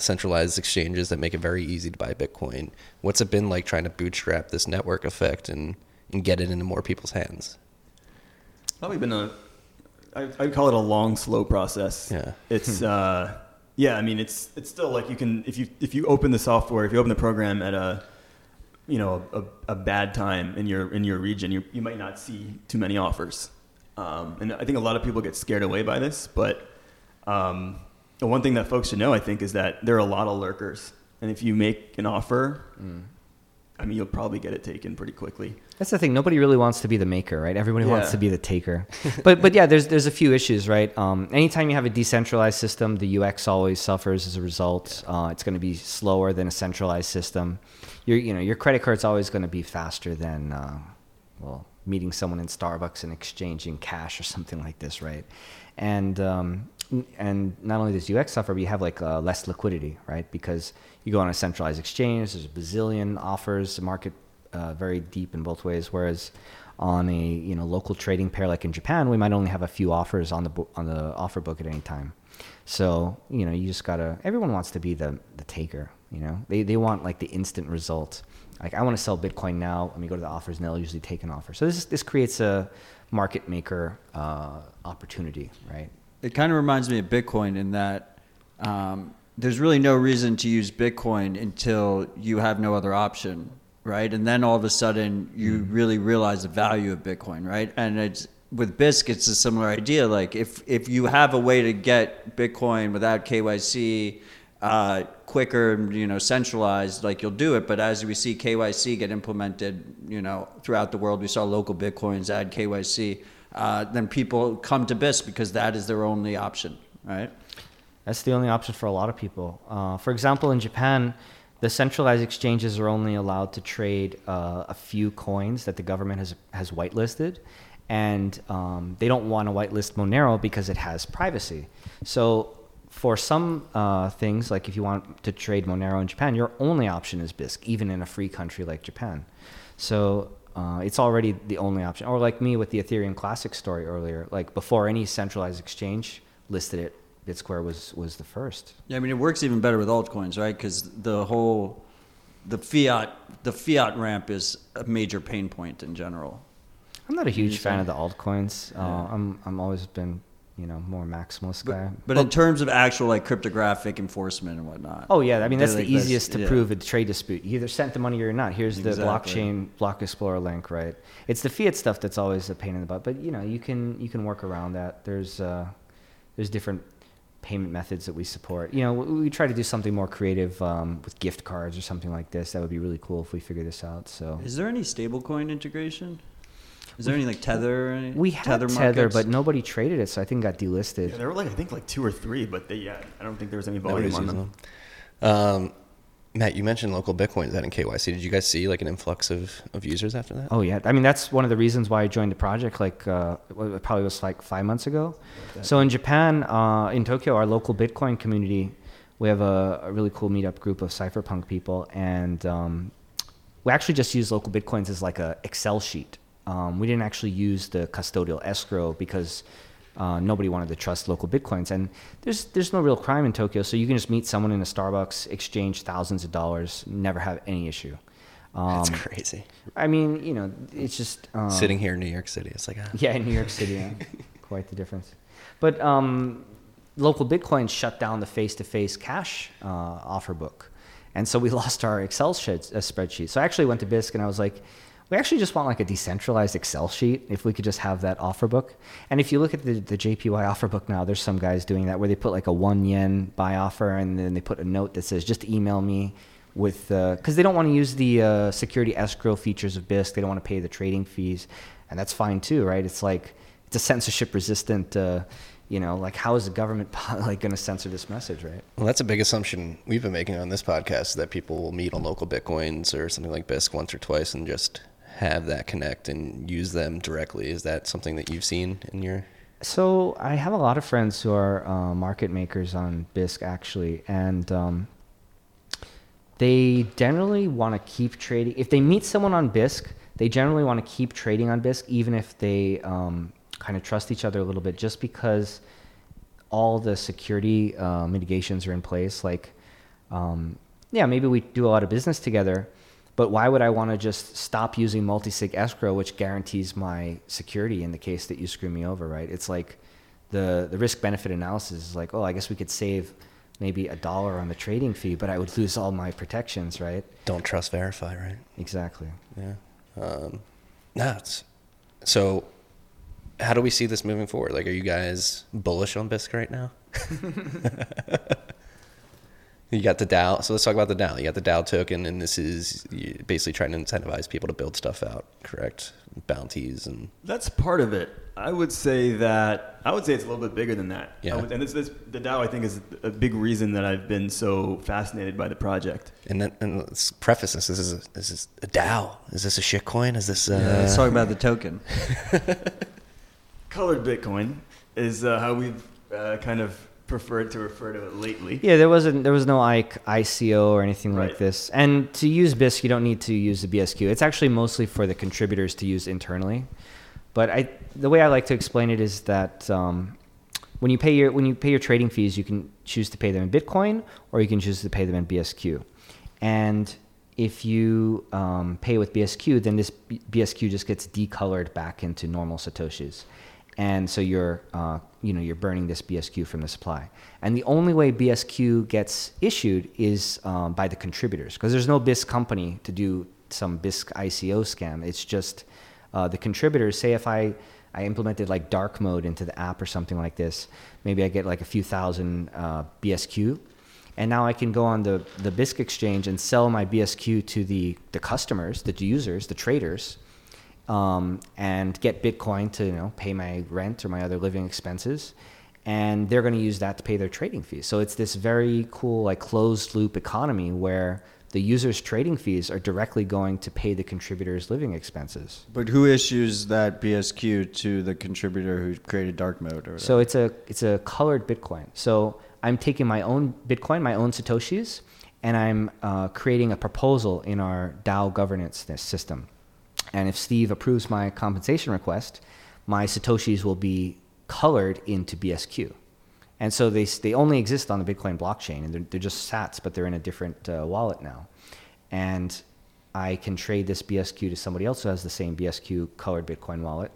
centralized exchanges that make it very easy to buy Bitcoin. What's it been like trying to bootstrap this network effect and get it into more people's hands? Probably been I'd call it a long, slow process. Yeah. It's it's still you can, if you open the software, if you open the program at a bad time in your region, you might not see too many offers. And I think a lot of people get scared away by this, but the one thing that folks should know, I think, is that there are a lot of lurkers. And if you make an offer, you'll probably get it taken pretty quickly. That's the thing. Nobody really wants to be the maker, right? Everybody wants to be the taker. But yeah, there's a few issues, right? Anytime you have a decentralized system, the UX always suffers as a result. It's going to be slower than a centralized system. Your credit card's always going to be faster than, meeting someone in Starbucks and exchanging cash or something like this, right? And not only does UX suffer, but you have less liquidity, right? Because you go on a centralized exchange, there's a bazillion offers, the market very deep in both ways. Whereas on a local trading pair like in Japan, we might only have a few offers on the offer book at any time. So you just gotta. Everyone wants to be the taker. They want the instant result. I want to sell Bitcoin now. Let me go to the offers, and they'll usually take an offer. So this creates a market maker opportunity, right? It kind of reminds me of Bitcoin in that there's really no reason to use Bitcoin until you have no other option, right? And then all of a sudden you really realize the value of Bitcoin, right? And it's with BISC, it's a similar idea. If you have a way to get Bitcoin without KYC, quicker and centralized, you'll do it. But as we see KYC get implemented, throughout the world, we saw local Bitcoins add KYC. Then people come to BISC because that is their only option, right? That's the only option for a lot of people. For example, in Japan, the centralized exchanges are only allowed to trade a few coins that the government has whitelisted. And they don't want to whitelist Monero because it has privacy. So for some things, if you want to trade Monero in Japan, your only option is BISC, even in a free country like Japan. So it's already the only option. Or like me with the Ethereum Classic story earlier, before any centralized exchange listed it, BitSquare was the first. Yeah, it works even better with altcoins, right? Because the fiat ramp is a major pain point in general. I'm not a huge fan of the altcoins. Yeah. I'm always been more maximalist guy. But in terms of actual cryptographic enforcement and whatnot. Oh yeah, that's the easiest to prove a trade dispute. You either sent the money or not. Here's the blockchain block explorer link, right? It's the fiat stuff that's always a pain in the butt. But you can work around that. There's different payment methods that we support. We try to do something more creative with gift cards or something like this. That would be really cool if we figure this out. So is there any stablecoin integration? Is there any like tether? Any we had tether, but nobody traded it, so I think it got delisted. Yeah, there were like I think like 2 or 3, but they I don't think there was any volume on them. Matt, you mentioned local Bitcoins out in KYC. Did you guys see like an influx of users after that? Oh yeah, I mean that's one of the reasons why I joined the project. Like it probably was like 5 months ago. Okay. So in Japan, in Tokyo, our local Bitcoin community, we have a really cool meetup group of cypherpunk people, and we actually just use local Bitcoins as like a Excel sheet. We didn't actually use the custodial escrow because nobody wanted to trust local Bitcoins, and there's no real crime in Tokyo, so you can just meet someone in a Starbucks, exchange thousands of dollars, never have any issue. That's crazy. I mean, you know, it's just sitting here in New York City, it's like yeah, in New York City, yeah. Quite the difference. But local Bitcoins shut down the face-to-face cash offer book, and so we lost our Excel spreadsheet. So I actually went to BISC and I was like, we actually just want like a decentralized Excel sheet if we could just have that offer book. And if you look at the JPY offer book now, there's some guys doing that where they put like a 1 yen buy offer and then they put a note that says, just email me with, because they don't want to use the security escrow features of BISC. They don't want to pay the trading fees. And that's fine too, right? It's like, it's a censorship resistant, you know, like how is the government like going to censor this message, right? Well, that's a big assumption we've been making on this podcast, that people will meet on local Bitcoins or something like BISC once or twice and just have that connect and use them directly. Is that something that you've seen in your... So I have a lot of friends who are market makers on BISC actually, and they generally want to keep trading. If they meet someone on BISC, they generally want to keep trading on BISC, even if they kind of trust each other a little bit, just because all the security mitigations are in place. Like, yeah, maybe we do a lot of business together, but why would I want to just stop using multi-sig escrow, which guarantees my security in the case that you screw me over, right? It's like the risk-benefit analysis is like, oh, I guess we could save maybe $1 on the trading fee, but I would lose all my protections, right? Don't trust verify, right? Exactly. Yeah. Nuts. So how do we see this moving forward? Like, are you guys bullish on BISC right now? You got the DAO. So let's talk about the DAO. You got the DAO token, and this is basically trying to incentivize people to build stuff out, correct? Bounties and... That's part of it. I would say it's a little bit bigger than that. Yeah. The DAO, I think, is a big reason that I've been so fascinated by the project. And let's preface this. This is a DAO. Is this a shitcoin? Is this... Let's talk about the token. Colored Bitcoin is how we've kind of... preferred to refer to it lately. Yeah, there was no ICO or anything right. Like this. And to use BISC, you don't need to use the BSQ. It's actually mostly for the contributors to use internally. But the way I like to explain it is that when you pay your trading fees, you can choose to pay them in Bitcoin or you can choose to pay them in BSQ. And if you pay with BSQ, then this BSQ just gets decolored back into normal satoshis. And so you're burning this BSQ from the supply. And the only way BSQ gets issued is by the contributors, because there's no BISC company to do some BISC ICO scam. It's just the contributors. Say if I implemented like dark mode into the app or something like this, maybe I get like a few thousand BSQ. And now I can go on the BISC exchange and sell my BSQ to the customers, the users, the traders, and get Bitcoin to, you know, pay my rent or my other living expenses, and they're going to use that to pay their trading fees. So it's this very cool like closed loop economy where the users' trading fees are directly going to pay the contributors' living expenses. But who issues that BSQ to the contributor who created dark mode? Or whatever? So it's a colored Bitcoin. So I'm taking my own Bitcoin, my own satoshis, and I'm creating a proposal in our DAO governance system. And if Steve approves my compensation request, my satoshis will be colored into BSQ. And so they only exist on the Bitcoin blockchain, and they're just sats, but they're in a different wallet now. And I can trade this BSQ to somebody else who has the same BSQ colored Bitcoin wallet,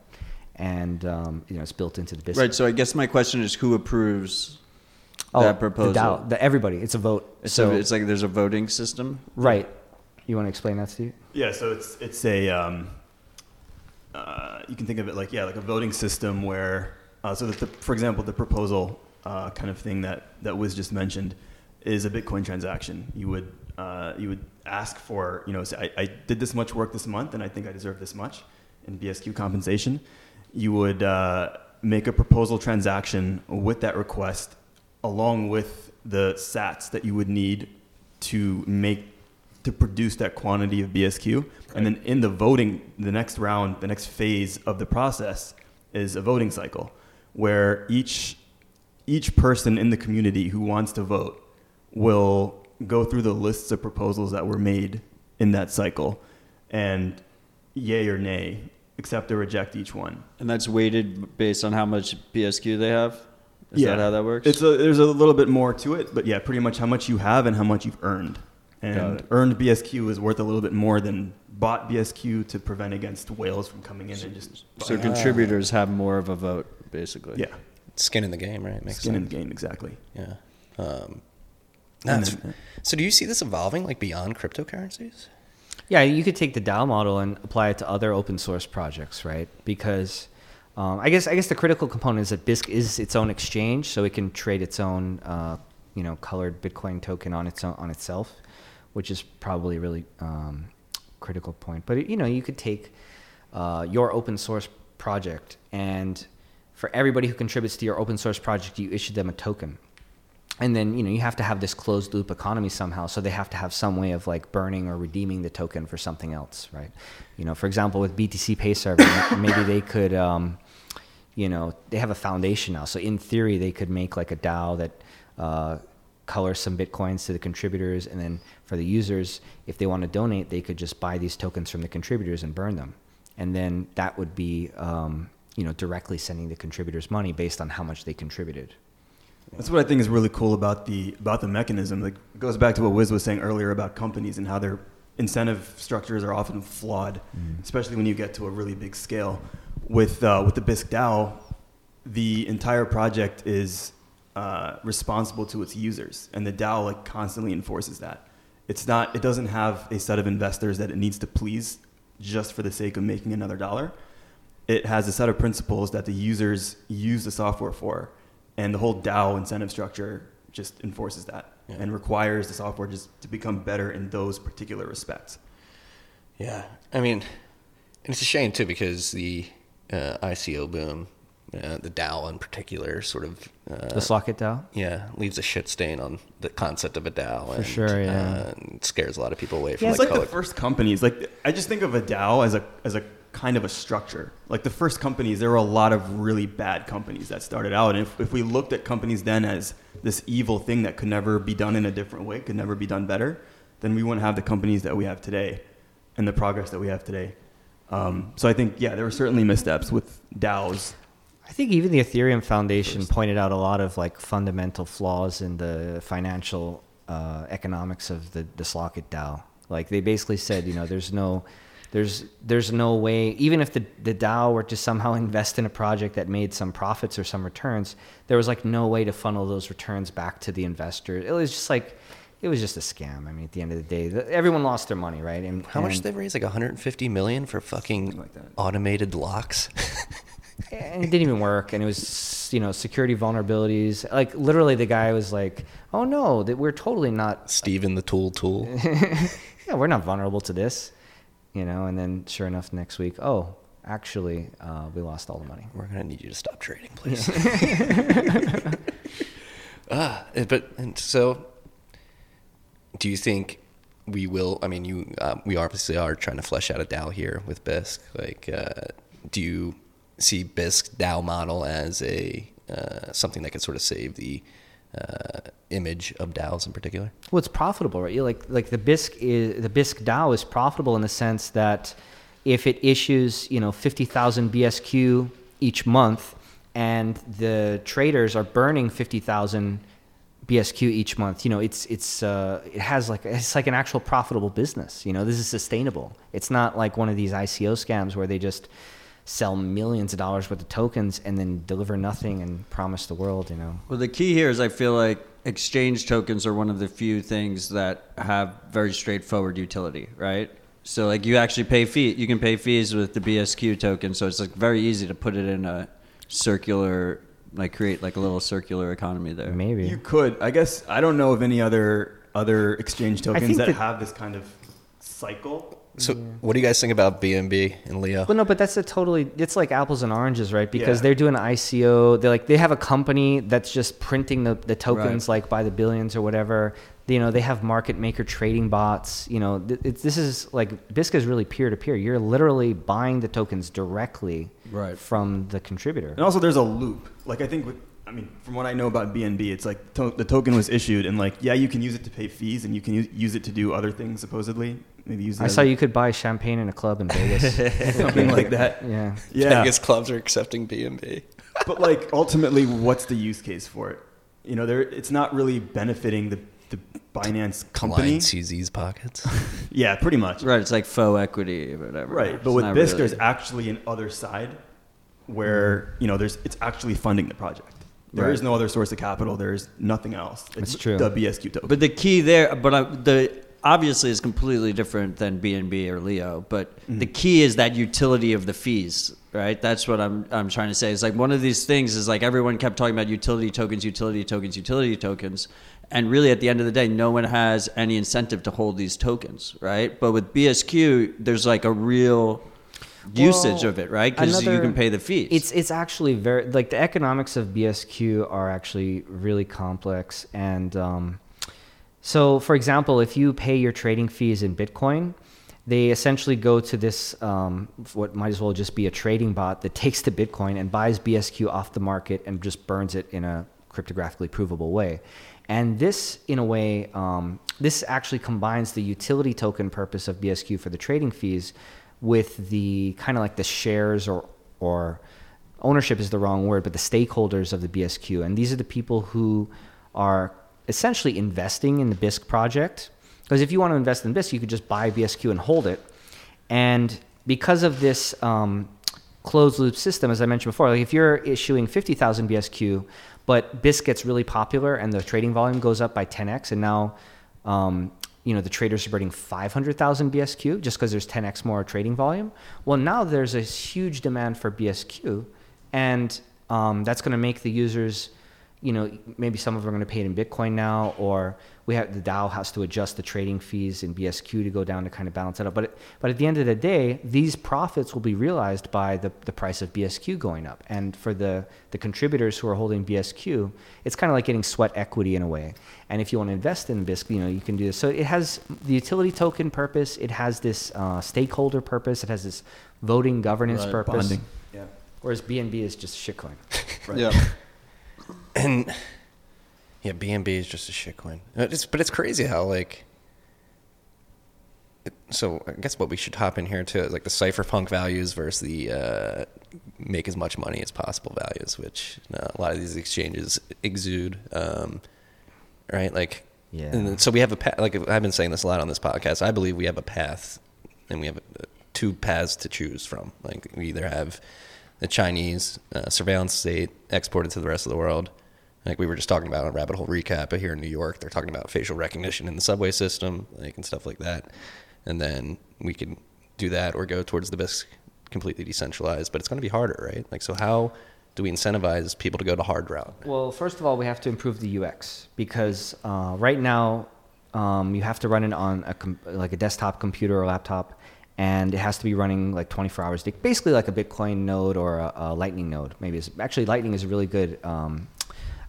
and it's built into the BSQ. Right. So I guess my question is, who approves that proposal? Everybody. It's a vote. It's like there's a voting system. Right. You want to explain that, Steve? Yeah, so it's a you can think of it like a voting system where for example, the proposal kind of thing that was just mentioned is a Bitcoin transaction. You would ask for, say I did this much work this month and I think I deserve this much, in BSQ compensation, you would make a proposal transaction with that request along with the sats that you would need to produce that quantity of BSQ. Right. And then in the voting, the next round, the next phase of the process is a voting cycle where each person in the community who wants to vote will go through the lists of proposals that were made in that cycle and yay or nay, accept or reject each one. And that's weighted based on how much BSQ they have? Is that how that works? There's a little bit more to it, but yeah, pretty much how much you have and how much you've earned. And earned BSQ is worth a little bit more than bought BSQ to prevent against whales from coming in and just... So contributors have more of a vote, basically. Yeah. Skin in the game, right? Makes sense. Skin in the game, exactly. Yeah. So do you see this evolving like beyond cryptocurrencies? Yeah, you could take the DAO model and apply it to other open source projects, right? Because I guess the critical component is that BISC is its own exchange, so it can trade its own colored Bitcoin token on itself, which is probably a really critical point. But you could take your open source project, and for everybody who contributes to your open source project, you issue them a token. And then, you have to have this closed loop economy somehow. So they have to have some way of like burning or redeeming the token for something else, right? For example, with BTC Pay Server, maybe they could, they have a foundation now. So in theory, they could make like a DAO that colors some Bitcoins to the contributors. And then for the users, if they want to donate, they could just buy these tokens from the contributors and burn them. And then that would be, directly sending the contributors money based on how much they contributed. That's what I think is really cool about the mechanism. Like, it goes back to what Wiz was saying earlier about companies and how their incentive structures are often flawed, especially when you get to a really big scale. With the BISC DAO, the entire project is responsible to its users, and the DAO like constantly enforces that. It doesn't have a set of investors that it needs to please just for the sake of making another dollar. It has a set of principles that the users use the software for. And the whole DAO incentive structure just enforces that and requires the software just to become better in those particular respects. Yeah. I mean, and it's a shame, too, because the ICO boom, the DAO in particular, sort of... the Slockit DAO? Yeah. Leaves a shit stain on the concept of a DAO. And scares a lot of people away from... Yeah, it's like the first companies. Like, I just think of a DAO as a kind of a structure. Like the first companies, there were a lot of really bad companies that started out. And if we looked at companies then as this evil thing that could never be done in a different way, could never be done better, then we wouldn't have the companies that we have today and the progress that we have today. So I think, yeah, there were certainly missteps with DAOs. I think even the Ethereum Foundation pointed out a lot of like fundamental flaws in the financial economics of the Slockit DAO. Like they basically said, there's no way, even if the DAO were to somehow invest in a project that made some profits or some returns, there was like no way to funnel those returns back to the investor. It was just a scam. I mean, at the end of the day, everyone lost their money, right? And how much did they raise? Like $150 million for fucking automated locks? And it didn't even work, and it was security vulnerabilities. Like literally, the guy was like, "Oh no, that we're totally not." Steven the Tool. Yeah, we're not vulnerable to this. And then sure enough, next week, we lost all the money. We're going to need you to stop trading, please. Yeah. So do you think we will, I mean, we obviously are trying to flesh out a DAO here with BISC. Like, do you see BISC DAO model as something that could sort of save the image of DAOs in particular? Well, it's profitable, right? Like the BISC DAO is profitable in the sense that if it issues 50,000 BSQ each month and the traders are burning 50,000 BSQ each month, it's like an actual profitable business. This is sustainable. It's not like one of these ICO scams where they just sell millions of dollars worth of tokens and then deliver nothing and promise the world, Well, the key here is I feel like exchange tokens are one of the few things that have very straightforward utility, right? So like you actually pay fees. You can pay fees with the BSQ token. So it's like very easy to put it in a circular, like create like a little circular economy there. Maybe. You could. I guess I don't know of any other exchange tokens that have this kind of cycle. So what do you guys think about BNB and Leo? Well, no, but that's a totally, it's like apples and oranges, right? Because they're doing an ICO. They're like, they have a company that's just printing the tokens like by the billions or whatever. You know, they have market maker trading bots. You know, this is like, BSCA is really peer to peer. You're literally buying the tokens directly from the contributor. And also there's a loop. Like I think with, I mean, from what I know about BNB, it's like the token was issued and like, yeah, you can use it to pay fees and you can use it to do other things, supposedly. Maybe use. I saw you could buy champagne in a club in Vegas. Something like that. Yeah. Vegas clubs are accepting BNB. But like, ultimately, what's the use case for it? You know, it's not really benefiting the Binance company. CZ's pockets. Yeah, pretty much. Right, it's like faux equity or whatever. Right, but with BSCA, there's actually an other side where, you know, it's actually funding the project. There is no other source of capital. There's nothing else. It's true. The BSQ token. But the key there, obviously is completely different than BNB or Leo. But the key is that utility of the fees, right? That's what I'm trying to say. It's like one of these things is like everyone kept talking about utility tokens. And really at the end of the day, no one has any incentive to hold these tokens, right? But with BSQ, there's like a real usage of it, right? Because you can pay the fees. It's actually very, like the economics of BSQ are actually really complex. And so for example, if you pay your trading fees in Bitcoin, they essentially go to this, what might as well just be a trading bot that takes the Bitcoin and buys BSQ off the market and just burns it in a cryptographically provable way. And this, in a way, this actually combines the utility token purpose of BSQ for the trading fees with the kind of like the shares or ownership is the wrong word, but the stakeholders of the BSQ. And these are the people who are essentially investing in the BSC project. Because if you want to invest in BSC, you could just buy BSQ and hold it. And because of this closed loop system, as I mentioned before, like if you're issuing 50,000 BSQ, but BSC gets really popular and the trading volume goes up by 10x, and now you know, the traders are burning 500,000 BSQ just because there's 10x more trading volume. Well, now there's a huge demand for BSQ, and that's going to make the users, you know, maybe some of them are going to pay it in Bitcoin now, or we have the DAO has to adjust the trading fees in BSQ to go down to kind of balance it out. But at the end of the day, these profits will be realized by the price of BSQ going up. And for the contributors who are holding BSQ, it's kind of like getting sweat equity in a way. And if you want to invest in BSC, you know, you can do this. So it has the utility token purpose. It has this stakeholder purpose. It has this voting governance purpose. Bonding. Yeah. Whereas BNB is just shitcoin. Right. Yeah. And yeah, BNB is just a shitcoin. But it's crazy how like. So I guess what we should hop in here too is like the cypherpunk values versus the make as much money as possible values, which a lot of these exchanges exude, right? Like, yeah. And so we have a path. Like I've been saying this a lot on this podcast. I believe we have a path, and we have two paths to choose from. Like we either have the Chinese surveillance state exported to the rest of the world. Like we were just talking about on Rabbit Hole Recap, but here in New York, they're talking about facial recognition in the subway system, like, and stuff like that. And then we can do that or go towards the BISC completely decentralized, but it's going to be harder, right? Like, so how do we incentivize people to go to hard route? Well, first of all, we have to improve the UX because right now you have to run it on a desktop computer or laptop, and it has to be running like 24 hours a day, basically like a Bitcoin node or a Lightning node. Maybe actually Lightning is a really good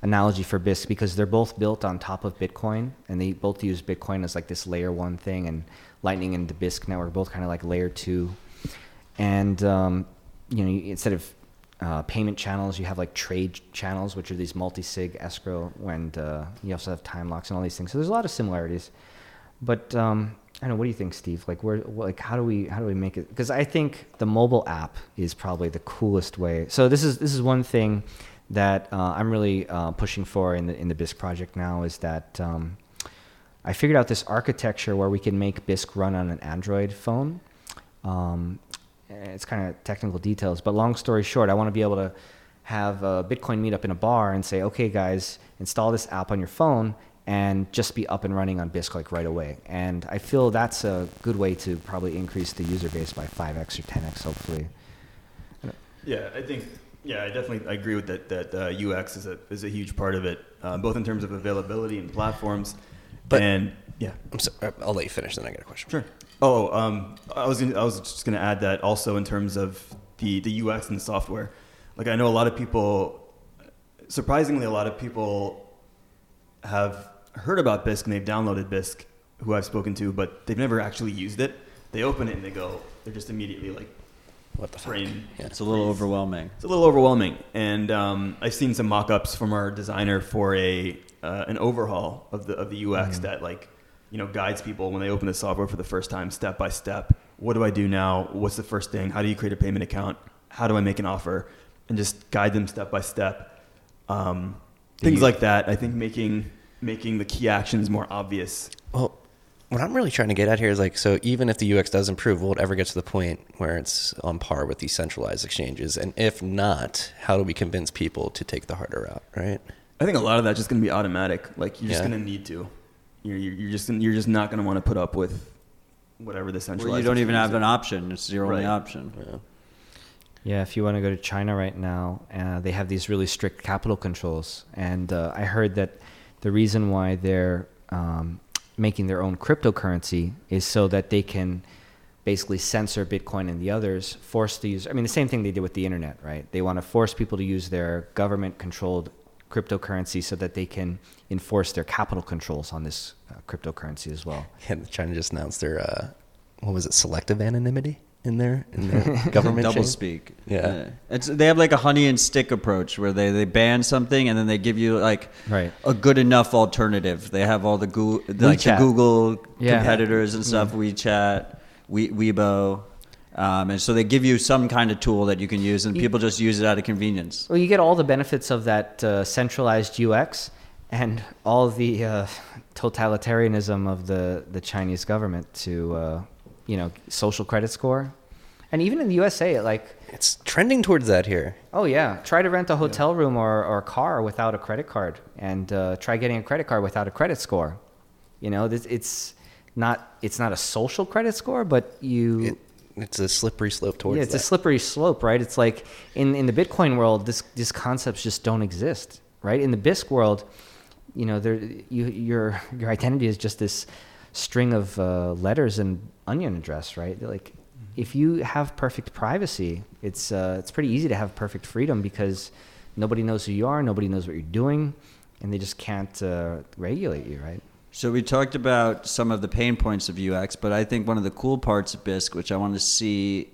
analogy for BISC because they're both built on top of Bitcoin, and they both use Bitcoin as like this layer one thing, and Lightning and the BISC network are both kind of like layer two. And you know, instead of payment channels, you have like trade channels, which are these multi-sig escrow, and you also have time locks and all these things. So there's a lot of similarities, but. I don't know. What do you think, Steve? Like, how do we make it? Because I think the mobile app is probably the coolest way. So this is one thing that I'm really pushing for in the BISC project now is that I figured out this architecture where we can make BISC run on an Android phone. It's kind of technical details, but long story short, I want to be able to have a Bitcoin meetup in a bar and say, okay, guys, install this app on your phone and just be up and running on BISC like right away. And I feel that's a good way to probably increase the user base by 5x or 10x, hopefully. Yeah, I agree with that UX is a huge part of it, both in terms of availability and platforms. But I'll let you finish, then I got a question. Sure. I was just gonna add that also in terms of the UX and the software. Like, I know surprisingly, a lot of people have heard about BISC and they've downloaded BISC, who I've spoken to, but they've never actually used it. They open it and they're just immediately like, what the fuck? Yeah. It's a little overwhelming. And I've seen some mock-ups from our designer for an overhaul of the UX that guides people when they open the software for the first time, step by step. What do I do now? What's the first thing? How do you create a payment account? How do I make an offer? And just guide them step by step. Things like that. I think making the key actions more obvious. Well, what I'm really trying to get at here is like, so even if the UX does improve, will it ever get to the point where it's on par with these centralized exchanges? And if not, how do we convince people to take the harder route, right? I think a lot of that's just going to be automatic. Like, you're just going to need to. You're just not going to want to put up with whatever the centralized. Well, you don't even have an option. It's your only option. Yeah. Yeah, if you want to go to China right now, they have these really strict capital controls. And I heard that the reason why they're making their own cryptocurrency is so that they can basically censor Bitcoin and the others, force the user. I mean, the same thing they did with the internet, right? They want to force people to use their government-controlled cryptocurrency so that they can enforce their capital controls on this cryptocurrency as well. Yeah, China just announced their, selective anonymity? In their government doublespeak. Yeah. They have like a honey and stick approach where they ban something and then they give you like a good enough alternative. They have all the Google competitors and stuff, WeChat, Weibo. And so they give you some kind of tool that you can use, and people just use it out of convenience. Well, you get all the benefits of that centralized UX and all the totalitarianism of the Chinese government to... social credit score. And even in the USA, it's trending towards that here. Oh yeah. Try to rent a hotel room or a car without a credit card, and try getting a credit card without a credit score. It's not a social credit score, but it's a slippery slope towards that. It's a slippery slope, right? It's like in the Bitcoin world, these concepts just don't exist, right? In the BISC world, your identity is just this string of letters and onion address, right? If you have perfect privacy, it's pretty easy to have perfect freedom, because nobody knows who you are, nobody knows what you're doing, and they just can't regulate you, right? So we talked about some of the pain points of UX, but I think one of the cool parts of BISC, which I want to see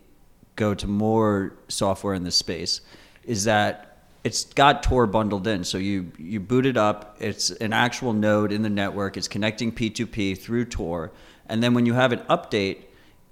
go to more software in this space, is that it's got Tor bundled in. So you boot it up, it's an actual node in the network, it's connecting P2P through Tor, and then when you have an update,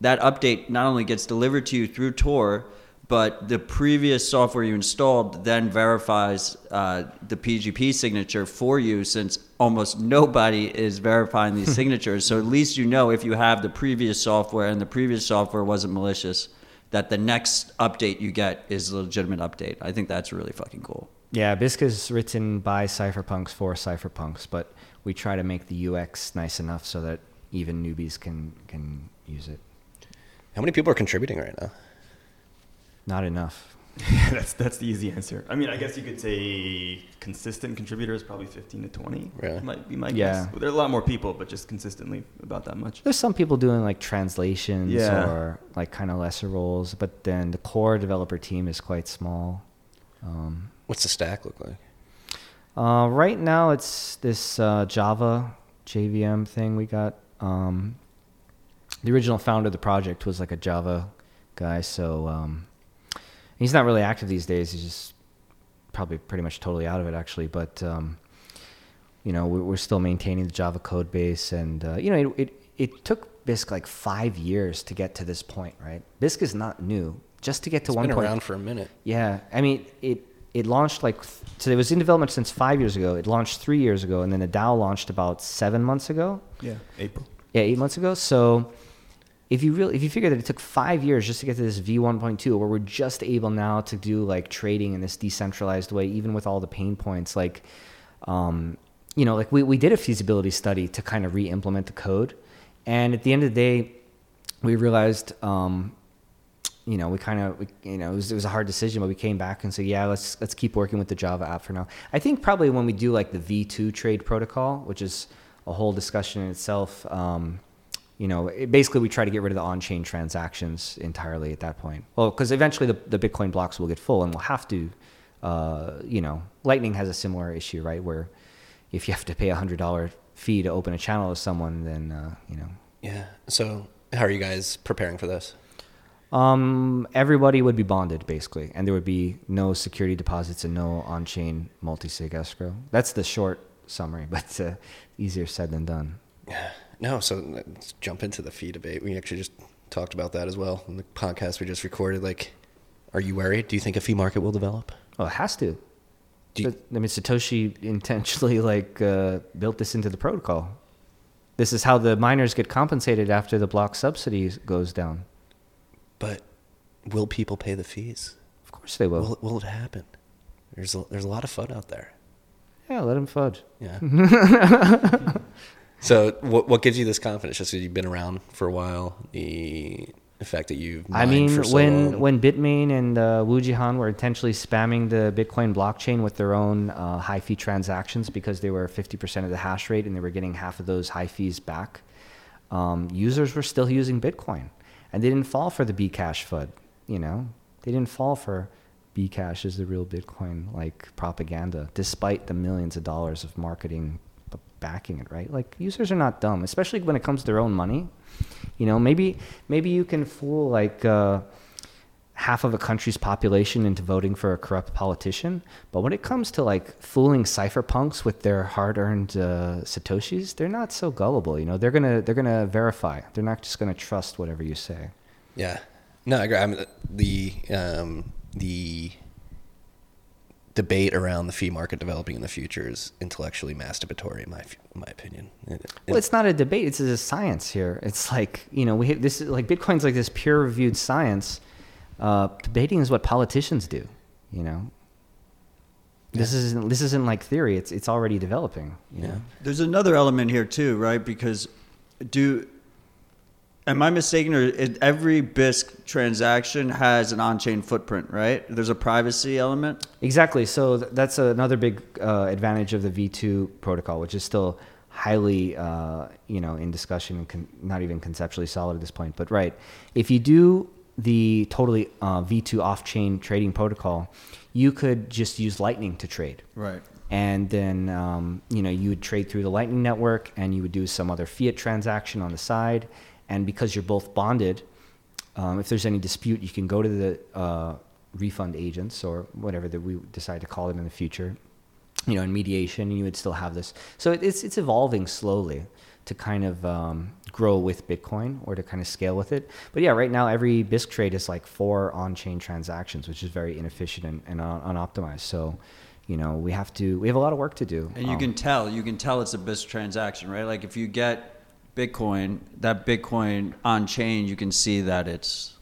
that update not only gets delivered to you through Tor, but the previous software you installed then verifies the PGP signature for you, since almost nobody is verifying these signatures. So at least if you have the previous software and the previous software wasn't malicious, that the next update you get is a legitimate update. I think that's really fucking cool. Yeah, BISC is written by cypherpunks for cypherpunks, but we try to make the UX nice enough so that even newbies can use it. How many people are contributing right now? Not enough. That's the easy answer. I mean, I guess you could say consistent contributors, probably 15 to 20. Really? Might be my guess. Well, there are a lot more people, but just consistently about that much. There's some people doing like translations or like kind of lesser roles, but then the core developer team is quite small. What's the stack look like? Right now it's this Java JVM thing we got. The original founder of the project was like a Java guy, so... he's not really active these days. He's just probably pretty much totally out of it, actually. But, we're still maintaining the Java code base. And, it took BISC like 5 years to get to this point, right? BISC is not new. Just to get to 1.0. It's been around for a minute. Yeah. I mean, it launched so it was in development since 5 years ago. It launched 3 years ago. And then the DAO launched about 7 months ago. Yeah, April. Yeah, 8 months ago. So... If you figure that it took 5 years just to get to this V1.2, where we're just able now to do like trading in this decentralized way, even with all the pain points, we did a feasibility study to kind of re-implement the code. And at the end of the day, we realized, it was a hard decision, but we came back and said, yeah, let's keep working with the Java app for now. I think probably when we do like the V2 trade protocol, which is a whole discussion in itself, you know, basically we try to get rid of the on-chain transactions entirely at that point. Well, because eventually the Bitcoin blocks will get full and we'll have to, you know, Lightning has a similar issue, right? Where if you have to pay $100 fee to open a channel to someone, then, you know. Yeah. So how are you guys preparing for this? Everybody would be bonded basically, and there would be no security deposits and no on-chain multi-sig escrow. That's the short summary, but it's easier said than done. Yeah. No, so let's jump into the fee debate. We actually just talked about that as well in the podcast we just recorded. Like, are you worried? Do you think a fee market will develop? Oh, it has to. I mean, Satoshi intentionally built this into the protocol. This is how the miners get compensated after the block subsidy goes down. But will people pay the fees? Of course they will. Will it happen? There's a lot of FUD out there. Yeah, let them FUD. Yeah. So what gives you this confidence? Just because you've been around for a while, the fact that you've mined for so long. When Bitmain and Wu Jihan were intentionally spamming the Bitcoin blockchain with their own high fee transactions because they were 50% of the hash rate and they were getting half of those high fees back, users were still using Bitcoin. And they didn't fall for the Bcash FUD, you know? They didn't fall for Bcash is the real Bitcoin-like propaganda, despite the millions of dollars of marketing backing it, right? Like, users are not dumb, especially when it comes to their own money. You know, maybe you can fool, half of a country's population into voting for a corrupt politician, but when it comes to, fooling cypherpunks with their hard-earned Satoshis, they're not so gullible, you know? They're gonna verify. They're not just gonna trust whatever you say. Yeah. No, I agree. I mean, the debate around the fee market developing in the future is intellectually masturbatory, in my opinion. Well, it's not a debate. It's a science here. It's this is Bitcoin's this peer-reviewed science. Debating is what politicians do, you know. This isn't like theory. It's already developing. You know? There's another element here too, right? Because am I mistaken, or every BISC transaction has an on-chain footprint, right? There's a privacy element. Exactly. So that's another big advantage of the V2 protocol, which is still highly, in discussion and not even conceptually solid at this point. But right, if you do the totally V2 off-chain trading protocol, you could just use Lightning to trade. Right. And then, you would trade through the Lightning network and you would do some other fiat transaction on the side. And because you're both bonded, if there's any dispute, you can go to the refund agents or whatever that we decide to call them in the future, in mediation, and you would still have this. So it's evolving slowly to kind of grow with Bitcoin or to kind of scale with it. But yeah, right now every BISC trade is 4 on-chain transactions, which is very inefficient and unoptimized. So, we have a lot of work to do. And you can tell it's a BISC transaction, right? Like if you get Bitcoin, that Bitcoin on-chain, you can see that it's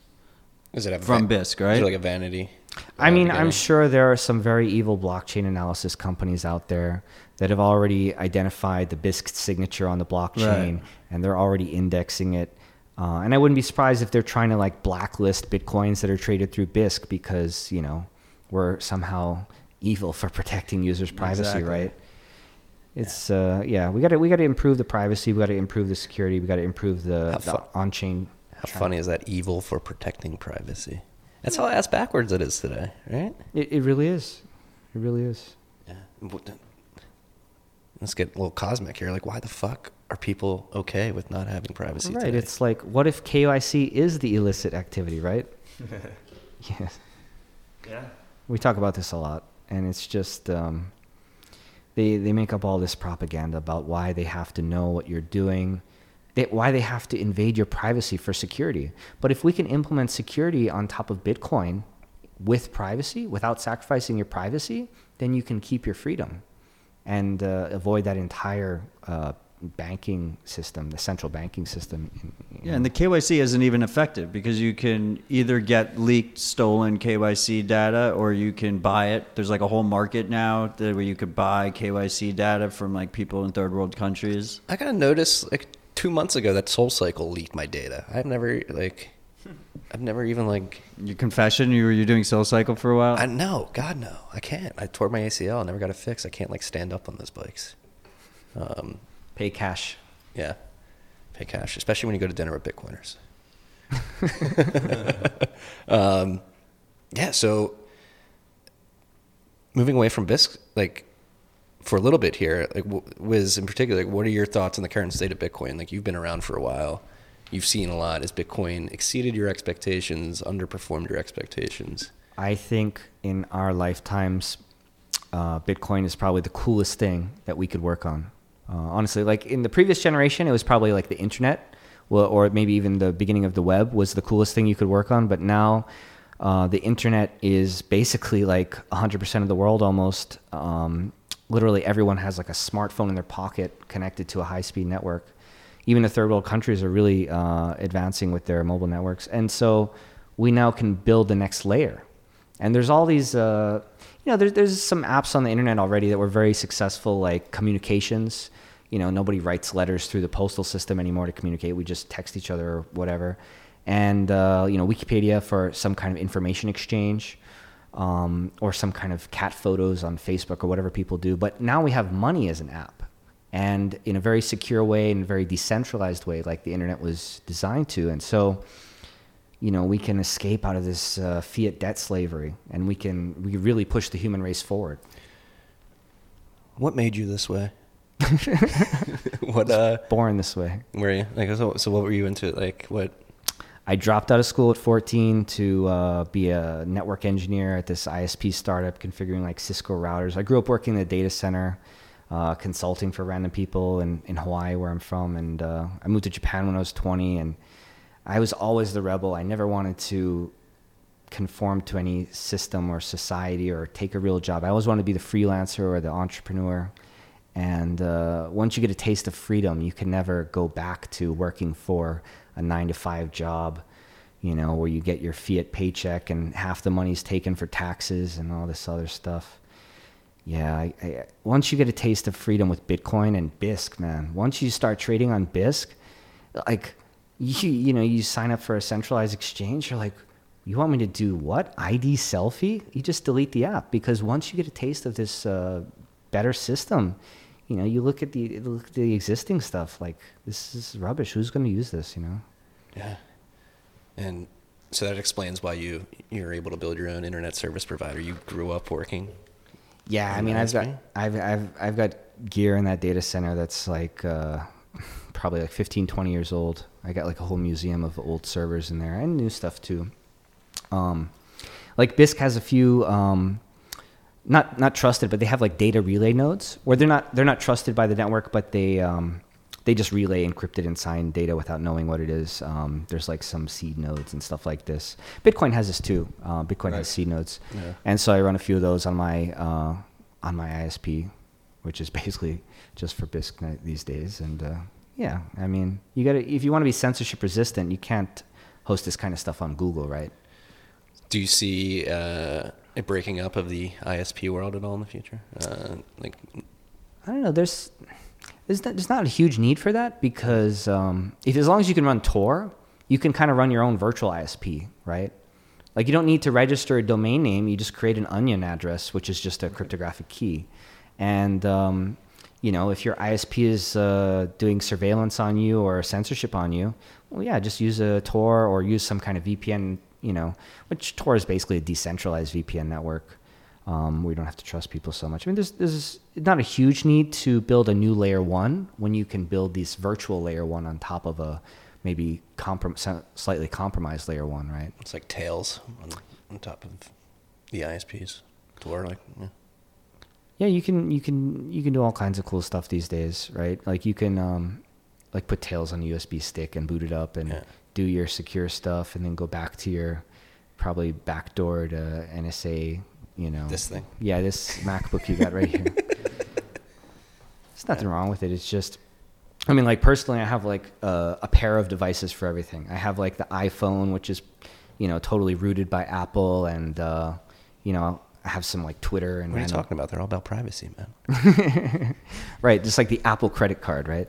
from BISC, right? Is it a vanity? I mean, I'm sure there are some very evil blockchain analysis companies out there that have already identified the BISC signature on the blockchain, right, and they're already indexing it. And I wouldn't be surprised if they're trying to blacklist Bitcoins that are traded through BISC because, we're somehow evil for protecting users' privacy, exactly, right? It's, we got to improve the privacy. We got to improve the security. We got to improve the on-chain. How funny is that, evil for protecting privacy? That's how ass backwards it is today, right? It really is. It really is. Yeah. Let's get a little cosmic here. Why the fuck are people okay with not having privacy today? Right. It's what if KYC is the illicit activity, right? Yeah. Yeah. We talk about this a lot, and it's just they make up all this propaganda about why they have to know what you're doing. Why they have to invade your privacy for security. But if we can implement security on top of Bitcoin with privacy, without sacrificing your privacy, then you can keep your freedom and avoid that entire banking system, the central banking system. And the KYC isn't even effective because you can either get leaked, stolen KYC data, or you can buy it. There's a whole market now where you could buy KYC data from people in third world countries. I kind of noticed 2 months ago that SoulCycle leaked my data. I've never even your confession. You're doing SoulCycle for a while. No, God no, I can't. I tore my ACL. I never got a fix. I can't stand up on those bikes. Pay cash. Yeah, pay cash, especially when you go to dinner with Bitcoiners. Yeah, so moving away from BISC, like, for a little bit here, like, Wiz in particular, like, what are your thoughts on the current state of Bitcoin? Like, you've been around for a while. You've seen a lot. Has Bitcoin exceeded your expectations, underperformed your expectations? I think in our lifetimes, Bitcoin is probably the coolest thing that we could work on. Honestly, like, in the previous generation, it was probably like the internet, or maybe even the beginning of the web was the coolest thing you could work on. But now the internet is basically like 100% of the world almost. Literally everyone has like a smartphone in their pocket connected to a high-speed network. Even the third world countries are really advancing with their mobile networks. And so we now can build the next layer. And there's all these, you know, there's some apps on the internet already that were very successful, like communications. You know, nobody writes letters through the postal system anymore to communicate. We just text each other or whatever. And, you know, Wikipedia for some kind of information exchange, or some kind of cat photos on Facebook or whatever people do. But now we have money as an app, and in a very secure way and very decentralized way, like the internet was designed to. And so, you know, we can escape out of this fiat debt slavery, and we really push the human race forward. What made you this way? What born this way? Were you like so? What were you into? Like what? I dropped out of school at 14 to be a network engineer at this ISP startup, configuring like Cisco routers. I grew up working in the data center, consulting for random people in Hawaii, where I'm from, and I moved to Japan when I was 20, and I was always the rebel. I never wanted to conform to any system or society or take a real job. I always wanted to be the freelancer or the entrepreneur. And once you get a taste of freedom, you can never go back to working for a 9-to-5 job, you know, where you get your fiat paycheck and half the money's taken for taxes and all this other stuff. Yeah, once you get a taste of freedom with Bitcoin and BISC, man, once you start trading on BISC, like, you know, you sign up for a centralized exchange, you're like, you want me to do what? ID selfie? You just delete the app, because once you get a taste of this better system, you know, you look at the existing stuff, like, this is rubbish. Who's going to use this, you know? Yeah. And so that explains why you're able to build your own internet service provider. You grew up working. Yeah, I mean, I've got gear in that data center that's like probably like 15, 20 years old. I got like a whole museum of old servers in there and new stuff too. Like BISC has a few not trusted, but they have like data relay nodes where they're not trusted by the network, but they just relay encrypted and signed data without knowing what it is. There's like some seed nodes and stuff like this. Bitcoin has this too. Bitcoin has seed nodes, yeah. And so I run a few of those on my ISP, which is basically just for BISC these days. And yeah, I mean, you gotta, if you want to be censorship resistant, you can't host this kind of stuff on Google, right? Do you see a breaking up of the ISP world at all in the future? Like, I don't know. There's not a huge need for that, because as long as you can run Tor, you can kind of run your own virtual ISP, right? Like, you don't need to register a domain name. You just create an onion address, which is just a cryptographic key. And you know, if your ISP is doing surveillance on you or censorship on you, well, yeah, just use a Tor or use some kind of VPN. You know, which Tor is basically a decentralized VPN network. We don't have to trust people so much. I mean, there's not a huge need to build a new layer one when you can build this virtual layer one on top of a maybe slightly compromised layer one, right? It's like tails on top of the ISPs. Tor, like, yeah. Yeah, you can do all kinds of cool stuff these days, right? Like, you can like put tails on a USB stick and boot it up and. Yeah. Do your secure stuff and then go back to your probably backdoor to NSA, you know. This thing. Yeah, this MacBook you got right here. There's nothing wrong with it. It's just, I mean, like, personally, I have like a pair of devices for everything. I have like the iPhone, which is, you know, totally rooted by Apple, and, you know, I have some like Twitter. And what are you talking about? They're all about privacy, man. Right. Just like the Apple credit card, right?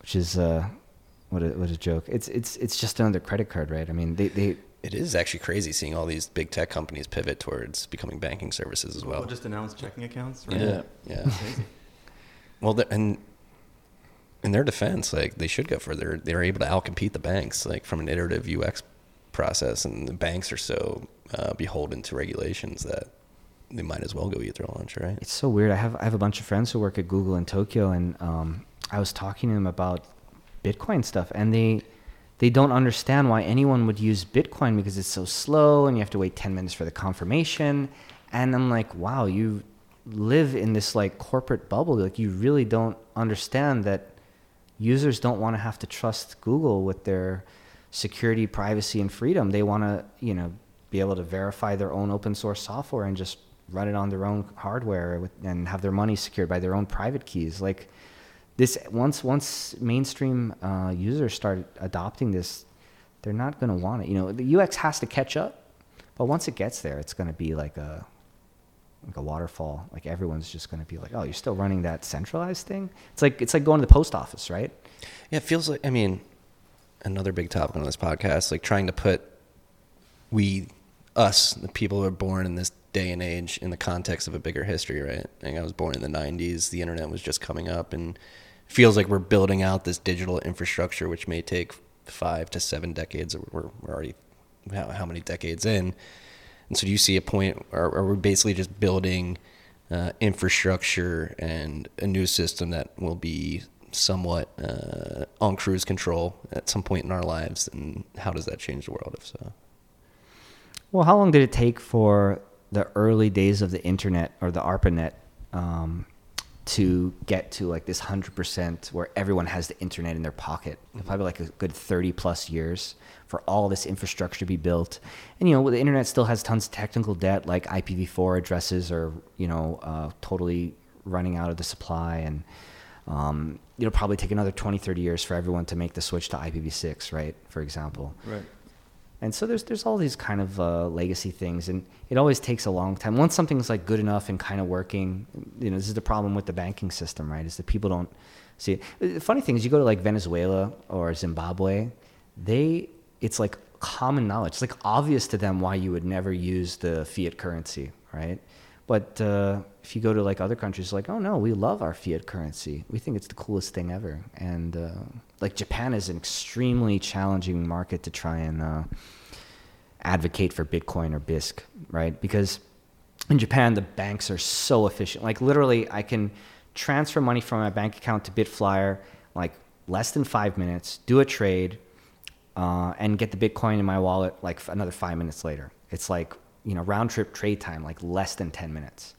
Which is, What a joke. It's just another credit card, right? I mean, It is actually crazy seeing all these big tech companies pivot towards becoming banking services as well. People just announced checking accounts, right? Yeah. Well, and in their defense, like, they should go further. They're able to outcompete the banks, like, from an iterative UX process, and the banks are so beholden to regulations that they might as well go eat their lunch, right? It's so weird. I have a bunch of friends who work at Google in Tokyo, and I was talking to them about Bitcoin stuff, and they don't understand why anyone would use Bitcoin because it's so slow and you have to wait 10 minutes for the confirmation. And I'm like, wow, you live in this like corporate bubble. Like, you really don't understand that users don't want to have to trust Google with their security, privacy, and freedom. They want to, you know, be able to verify their own open source software and just run it on their own hardware and have their money secured by their own private keys. Like, this, once mainstream users start adopting this, they're not going to want it. You know, the UX has to catch up, but once it gets there, it's going to be like a waterfall. Like, everyone's just going to be like, oh, you're still running that centralized thing? It's like going to the post office, right? Yeah, it feels like, I mean, another big topic on this podcast, like trying to put us, the people who are born in this day and age, in the context of a bigger history, right? Like, I was born in the 90s. The internet was just coming up, and it feels like we're building out this digital infrastructure, which may take 5 to 7 decades. We're already how many decades in? And so do you see a point, or we're basically just building infrastructure and a new system that will be somewhat on cruise control at some point in our lives? And how does that change the world, if so? Well, how long did it take for the early days of the internet, or the ARPANET, to get to like this 100% where everyone has the internet in their pocket? Mm-hmm. Probably like a good 30 plus years for all this infrastructure to be built. And, you know, the internet still has tons of technical debt, like IPv4 addresses are, you know, totally running out of the supply, and it'll probably take another 20, 30 years for everyone to make the switch to IPv6, right? For example. Right. And so there's all these kind of legacy things, and it always takes a long time. Once something's like good enough and kind of working, you know, this is the problem with the banking system, right? Is that people don't see it. The funny thing is, you go to like Venezuela or Zimbabwe, it's like common knowledge. It's like obvious to them why you would never use the fiat currency, right? But if you go to like other countries, like, oh no, we love our fiat currency. We think it's the coolest thing ever. And like Japan is an extremely challenging market to try and advocate for Bitcoin or BISC, right? Because in Japan, the banks are so efficient. Like, literally, I can transfer money from my bank account to Bitflyer, like less than 5 minutes, do a trade, and get the Bitcoin in my wallet like another 5 minutes later. It's like, you know, round trip trade time, like less than 10 minutes.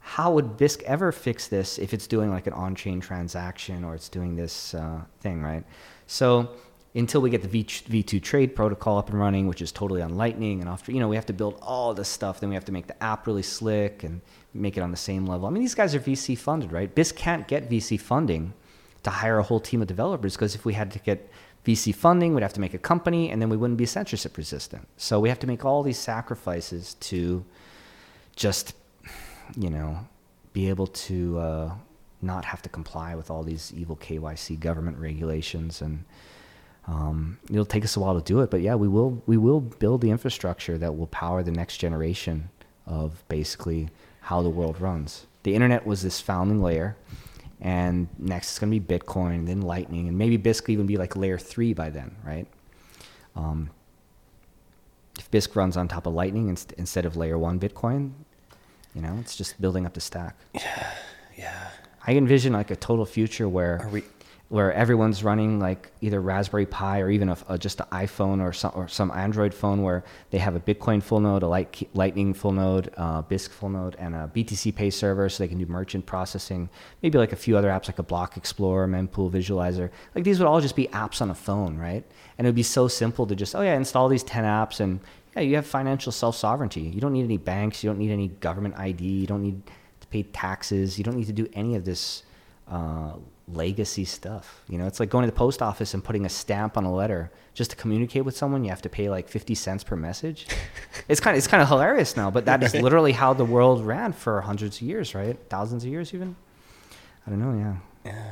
How would BISC ever fix this if it's doing like an on-chain transaction, or it's doing this thing, right? So until we get the V2 trade protocol up and running, which is totally on Lightning, and after, you know, we have to build all this stuff, then we have to make the app really slick and make it on the same level. I mean, these guys are VC funded, right? BISC can't get VC funding to hire a whole team of developers, because if we had to get VC funding, we'd have to make a company, and then we wouldn't be censorship resistant. So we have to make all these sacrifices to just, you know, be able to not have to comply with all these evil KYC government regulations, and it'll take us a while to do it. But yeah, we will build the infrastructure that will power the next generation of basically how the world runs. The internet was this founding layer, and next it's going to be Bitcoin, then Lightning, and maybe BISC even be like layer 3 by then, right? If BISC runs on top of Lightning instead of layer 1 Bitcoin, you know, it's just building up the stack. Yeah. I envision like a total future where everyone's running like either Raspberry Pi, or even just an iPhone or some Android phone, where they have a Bitcoin full node, a Lightning full node, BISC full node, and a BTC Pay server, so they can do merchant processing. Maybe like a few other apps, like a Block Explorer, Mempool Visualizer. Like, these would all just be apps on a phone, right? And it would be so simple to just, install these 10 apps, and yeah, you have financial self-sovereignty. You don't need any banks. You don't need any government ID. You don't need to pay taxes. You don't need to do any of this legacy stuff. You know, it's like going to the post office and putting a stamp on a letter just to communicate with someone. You have to pay like 50 cents per message. It's kind of hilarious now, but that is literally how the world ran for hundreds of years, right? Thousands of years even. I don't know. Yeah.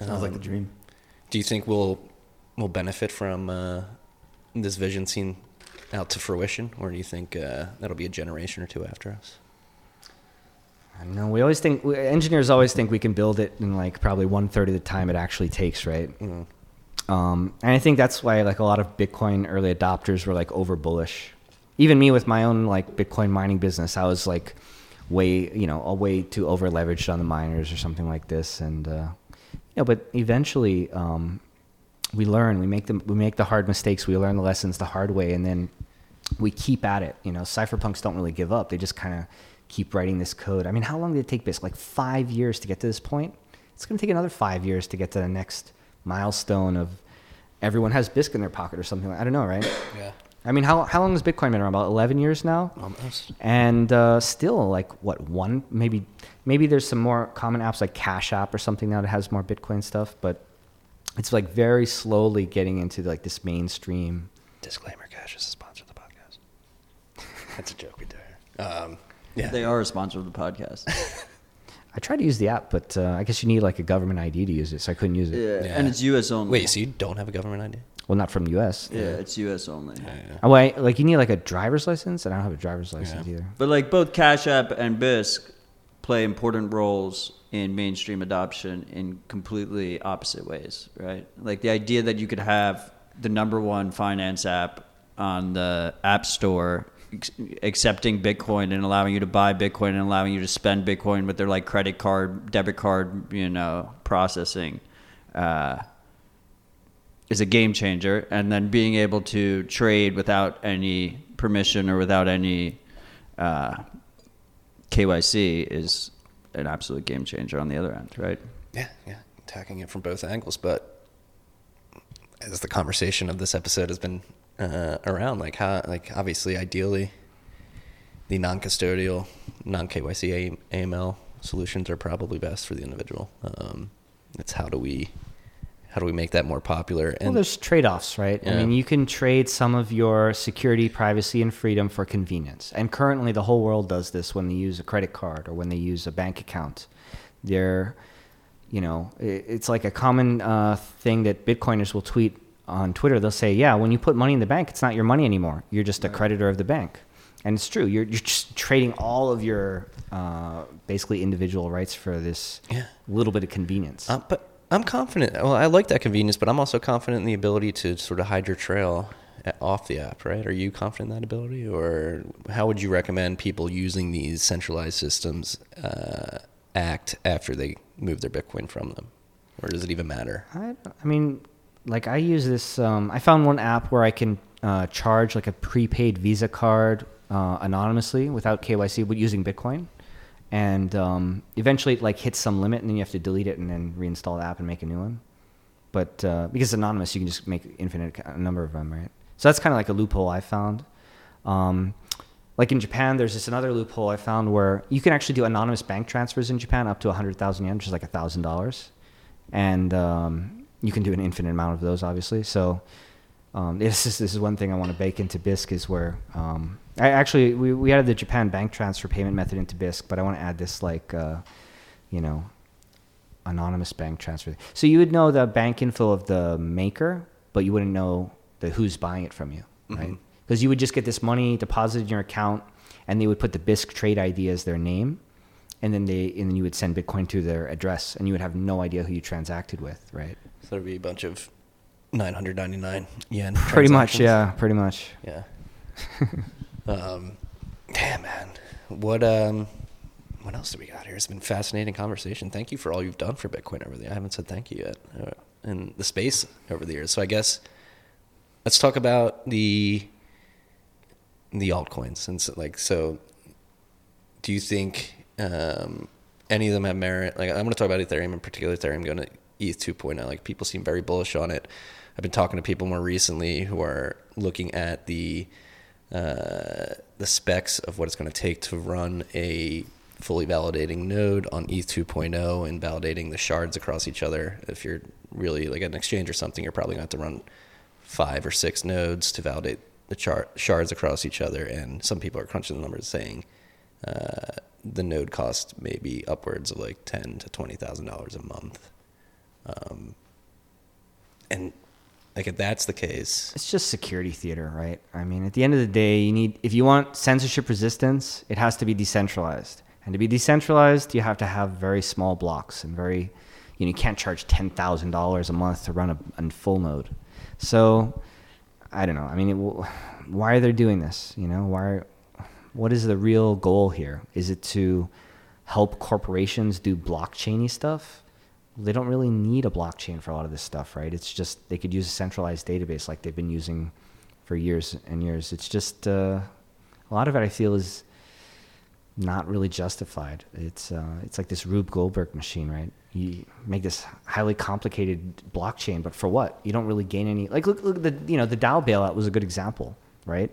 Sounds like a dream. Do you think we'll benefit from this vision seen out to fruition, or do you think that'll be a generation or two after us? I don't know. We always think engineers always think we can build it in like probably 1/3 of the time it actually takes, right? Mm-hmm. And I think that's why like a lot of Bitcoin early adopters were like over bullish. Even me with my own like Bitcoin mining business, I was like way too over leveraged on the miners or something like this. And but eventually we learn. We make the hard mistakes. We learn the lessons the hard way, and then we keep at it. You know, cypherpunks don't really give up. They just kind of keep writing this code. I mean, how long did it take basically? Like 5 years to get to this point? It's going to take another 5 years to get to the next milestone of everyone has BISC in their pocket or something. I don't know, right? Yeah. I mean, how long has Bitcoin been around? About 11 years now? Almost. And still, like, what, one? Maybe there's some more common apps like Cash App or something now that has more Bitcoin stuff, but it's, like, very slowly getting into, like, this mainstream. Disclaimer, Cash is a sponsor of the podcast. That's a joke we do here. Yeah. They are a sponsor of the podcast. I tried to use the app, but I guess you need like a government ID to use it, so I couldn't use it. Yeah. And it's U.S. only. Wait, so you don't have a government ID? Well, not from U.S. Yeah, it's U.S. only. Yeah. Oh, wait, like you need like a driver's license, and I don't have a driver's license either. But like both Cash App and BISC play important roles in mainstream adoption in completely opposite ways, right? Like the idea that you could have the number one finance app on the App Store accepting Bitcoin and allowing you to buy Bitcoin and allowing you to spend Bitcoin with their like credit card, debit card, processing is a game changer. And then being able to trade without any permission or without any KYC is an absolute game changer on the other end, right? Yeah. Attacking it from both angles. But as the conversation of this episode has been around, like how, like obviously, ideally, the non-custodial, non-KYC AML solutions are probably best for the individual. It's how do we make that more popular? And, well, there's trade-offs, right? Yeah. I mean, you can trade some of your security, privacy, and freedom for convenience. And currently, the whole world does this when they use a credit card or when they use a bank account. They're, it's like a common thing that Bitcoiners will tweet on Twitter. They'll say, yeah, when you put money in the bank, it's not your money anymore. You're just a creditor of the bank. And it's true. You're just trading all of your basically individual rights for this little bit of convenience. But I'm confident. Well, I like that convenience, but I'm also confident in the ability to sort of hide your trail off the app, right? Are you confident in that ability? Or how would you recommend people using these centralized systems act after they move their Bitcoin from them? Or does it even matter? I mean... Like I use this, I found one app where I can charge like a prepaid Visa card anonymously without KYC but using Bitcoin. And eventually it like hits some limit and then you have to delete it and then reinstall the app and make a new one. But because it's anonymous, you can just make infinite number of them, right? So that's kind of like a loophole I found. Like in Japan, there's this another loophole I found where you can actually do anonymous bank transfers in Japan up to 100,000 yen, which is like $1,000. And you can do an infinite amount of those, obviously. So this is one thing I want to bake into BISC is where we added the Japan bank transfer payment method into BISC, but I want to add this like, anonymous bank transfer. So you would know the bank info of the maker, but you wouldn't know who's buying it from you, right? Because you would just get this money deposited in your account, and they would put the BISC trade ID as their name, and then you would send Bitcoin to their address, and you would have no idea who you transacted with, right? So there'd be a bunch of 999 yen. Pretty much, yeah. Pretty much. Yeah. Damn, man. What else do we got here? It's been a fascinating conversation. Thank you for all you've done for Bitcoin over the years. I haven't said thank you yet in the space over the years. So I guess let's talk about the altcoins. And so, do you think any of them have merit? Like, I'm going to talk about Ethereum in particular. Ethereum going to ETH 2.0, like people seem very bullish on it. I've been talking to people more recently who are looking at the specs of what it's going to take to run a fully validating node on ETH 2.0 and validating the shards across each other. If you're really like an exchange or something, you're probably going to have to run 5 or 6 nodes to validate the shards across each other. And some people are crunching the numbers saying the node cost may be upwards of like $10,000 to $20,000 a month. And like if that's the case, it's just security theater, right? I mean, at the end of the day, if you want censorship resistance, it has to be decentralized. And to be decentralized, you have to have very small blocks and very, you can't charge $10,000 a month to run a full node. So I don't know. I mean, why are they doing this? What is the real goal here? Is it to help corporations do blockchain-y stuff? They don't really need a blockchain for a lot of this stuff, right? It's just they could use a centralized database like they've been using for years and years. It's just a lot of it, I feel, is not really justified. It's like this Rube Goldberg machine, right? You make this highly complicated blockchain, but for what? You don't really gain any. Like look, the DAO bailout was a good example, right?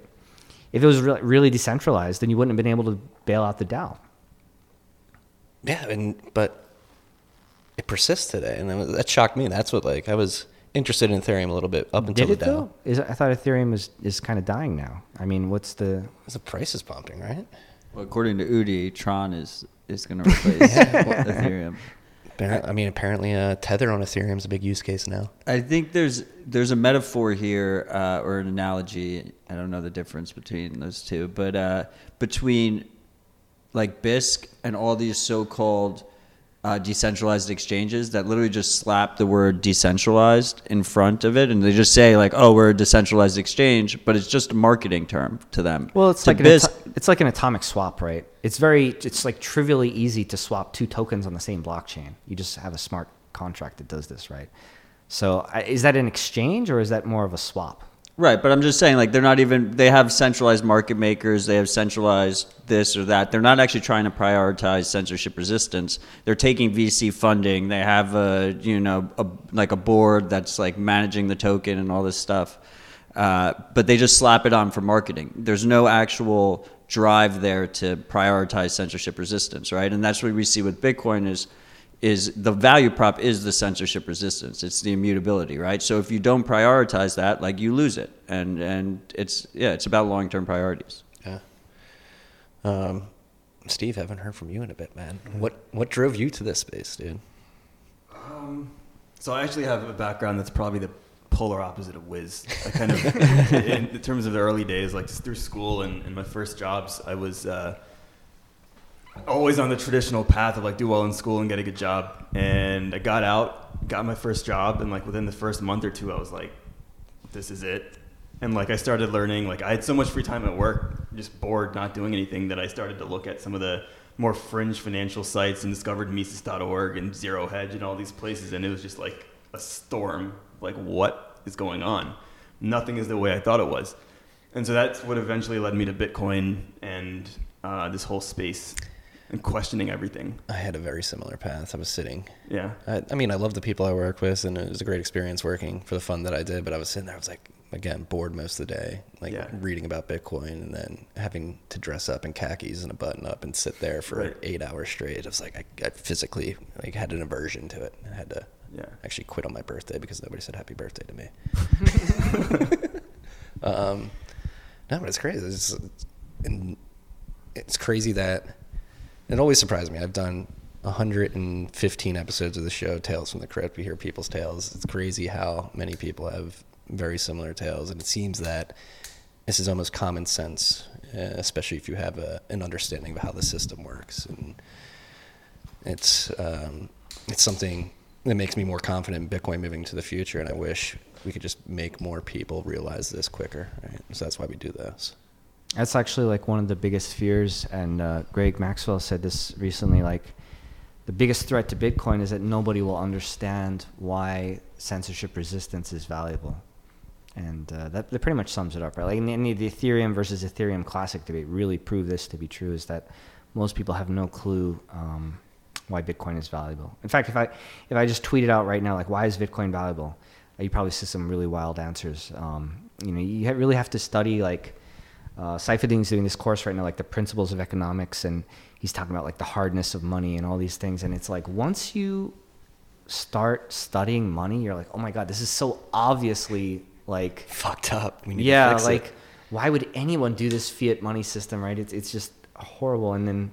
If it was really decentralized, then you wouldn't have been able to bail out the DAO. Yeah, but it persists today, and that shocked me. That's what I was interested in Ethereum a little bit up until the DAO. Though? I thought Ethereum is kind of dying now. I mean, the price is pumping, right? Well, according to Udi, Tron is going to replace Ethereum. Apparently Tether on Ethereum is a big use case now. I think there's a metaphor here or an analogy. I don't know the difference between those two, but between BISC and all these so-called decentralized exchanges that literally just slap the word decentralized in front of it, and they just say we're a decentralized exchange, but it's just a marketing term to them. Well, it's it's like an atomic swap, right? It's like trivially easy to swap two tokens on the same blockchain. You just have a smart contract that does this, right? So is that an exchange or is that more of a swap? Right, but I'm just saying, they're not even. They have centralized market makers. They have centralized this or that. They're not actually trying to prioritize censorship resistance. They're taking VC funding. They have a board that's managing the token and all this stuff. But they just slap it on for marketing. There's no actual drive there to prioritize censorship resistance, right? And that's what we see with Bitcoin is the value prop is the censorship resistance. It's the immutability, right? So if you don't prioritize that, you lose it. And it's about long-term priorities. Yeah. Steve, haven't heard from you in a bit, man. What drove you to this space, dude? So I actually have a background that's probably the polar opposite of Wiz. I kind of, in terms of the early days, just through school and my first jobs, I was... always on the traditional path of do well in school and get a good job. And I got out, got my first job, and within the first month or two I was this is it. And I started learning, I had so much free time at work, just bored, not doing anything, that I started to look at some of the more fringe financial sites and discovered Mises.org and Zero Hedge and all these places, and it was just a storm, what is going on? Nothing is the way I thought it was. And so that's what eventually led me to Bitcoin and this whole space. And questioning everything. I had a very similar path. I was sitting. Yeah. I love the people I work with, and it was a great experience working for the fun that I did. But I was sitting there. I was bored most of the day, reading about Bitcoin, and then having to dress up in khakis and a button up and sit there for 8 hours straight. I was I physically had an aversion to it. I had to actually quit on my birthday because nobody said happy birthday to me. No, but it's crazy. It's crazy that. It always surprised me. I've done 115 episodes of the show, Tales from the Crypt. We hear people's tales. It's crazy how many people have very similar tales. And it seems that this is almost common sense, especially if you have an understanding of how the system works. And it's something that makes me more confident in Bitcoin moving to the future. And I wish we could just make more people realize this quicker. Right? So that's why we do this. That's actually one of the biggest fears, and Greg Maxwell said this recently, the biggest threat to Bitcoin is that nobody will understand why censorship resistance is valuable. And that pretty much sums it up, right? The Ethereum versus Ethereum Classic debate really proved this to be true, is that most people have no clue why Bitcoin is valuable. In fact, if I just tweeted out right now, why is Bitcoin valuable? You probably see some really wild answers. You really have to study, Saifedean's doing this course right now, the principles of economics, and he's talking about the hardness of money and all these things. And it's once you start studying money, you're oh my God, this is so obviously fucked up. We need to fix it. Why would anyone do this fiat money system, right? It's just horrible. And then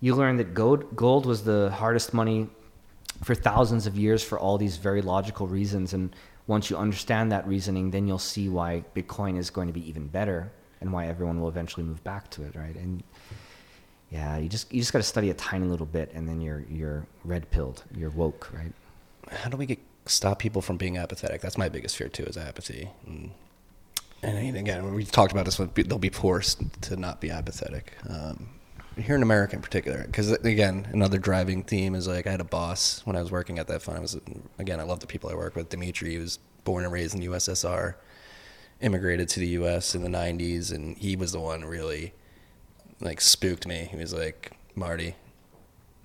you learn that gold was the hardest money for thousands of years for all these very logical reasons. And once you understand that reasoning, then you'll see why Bitcoin is going to be even better. And why everyone will eventually move back to it, right? And Yeah, you just got to study a tiny little bit, and then you're red pilled, you're woke, right? How do we stop people from being apathetic? That's my biggest fear too, is apathy. And again, we've talked about this. They'll be forced to not be apathetic. Here in America in particular, because again, another driving theme is like I had a boss when I was working at that fund. I love the people I work with. Dimitri, he was born and raised in the USSR, immigrated to the US in the 90s, and he was the one really like spooked me. He was like, Marty,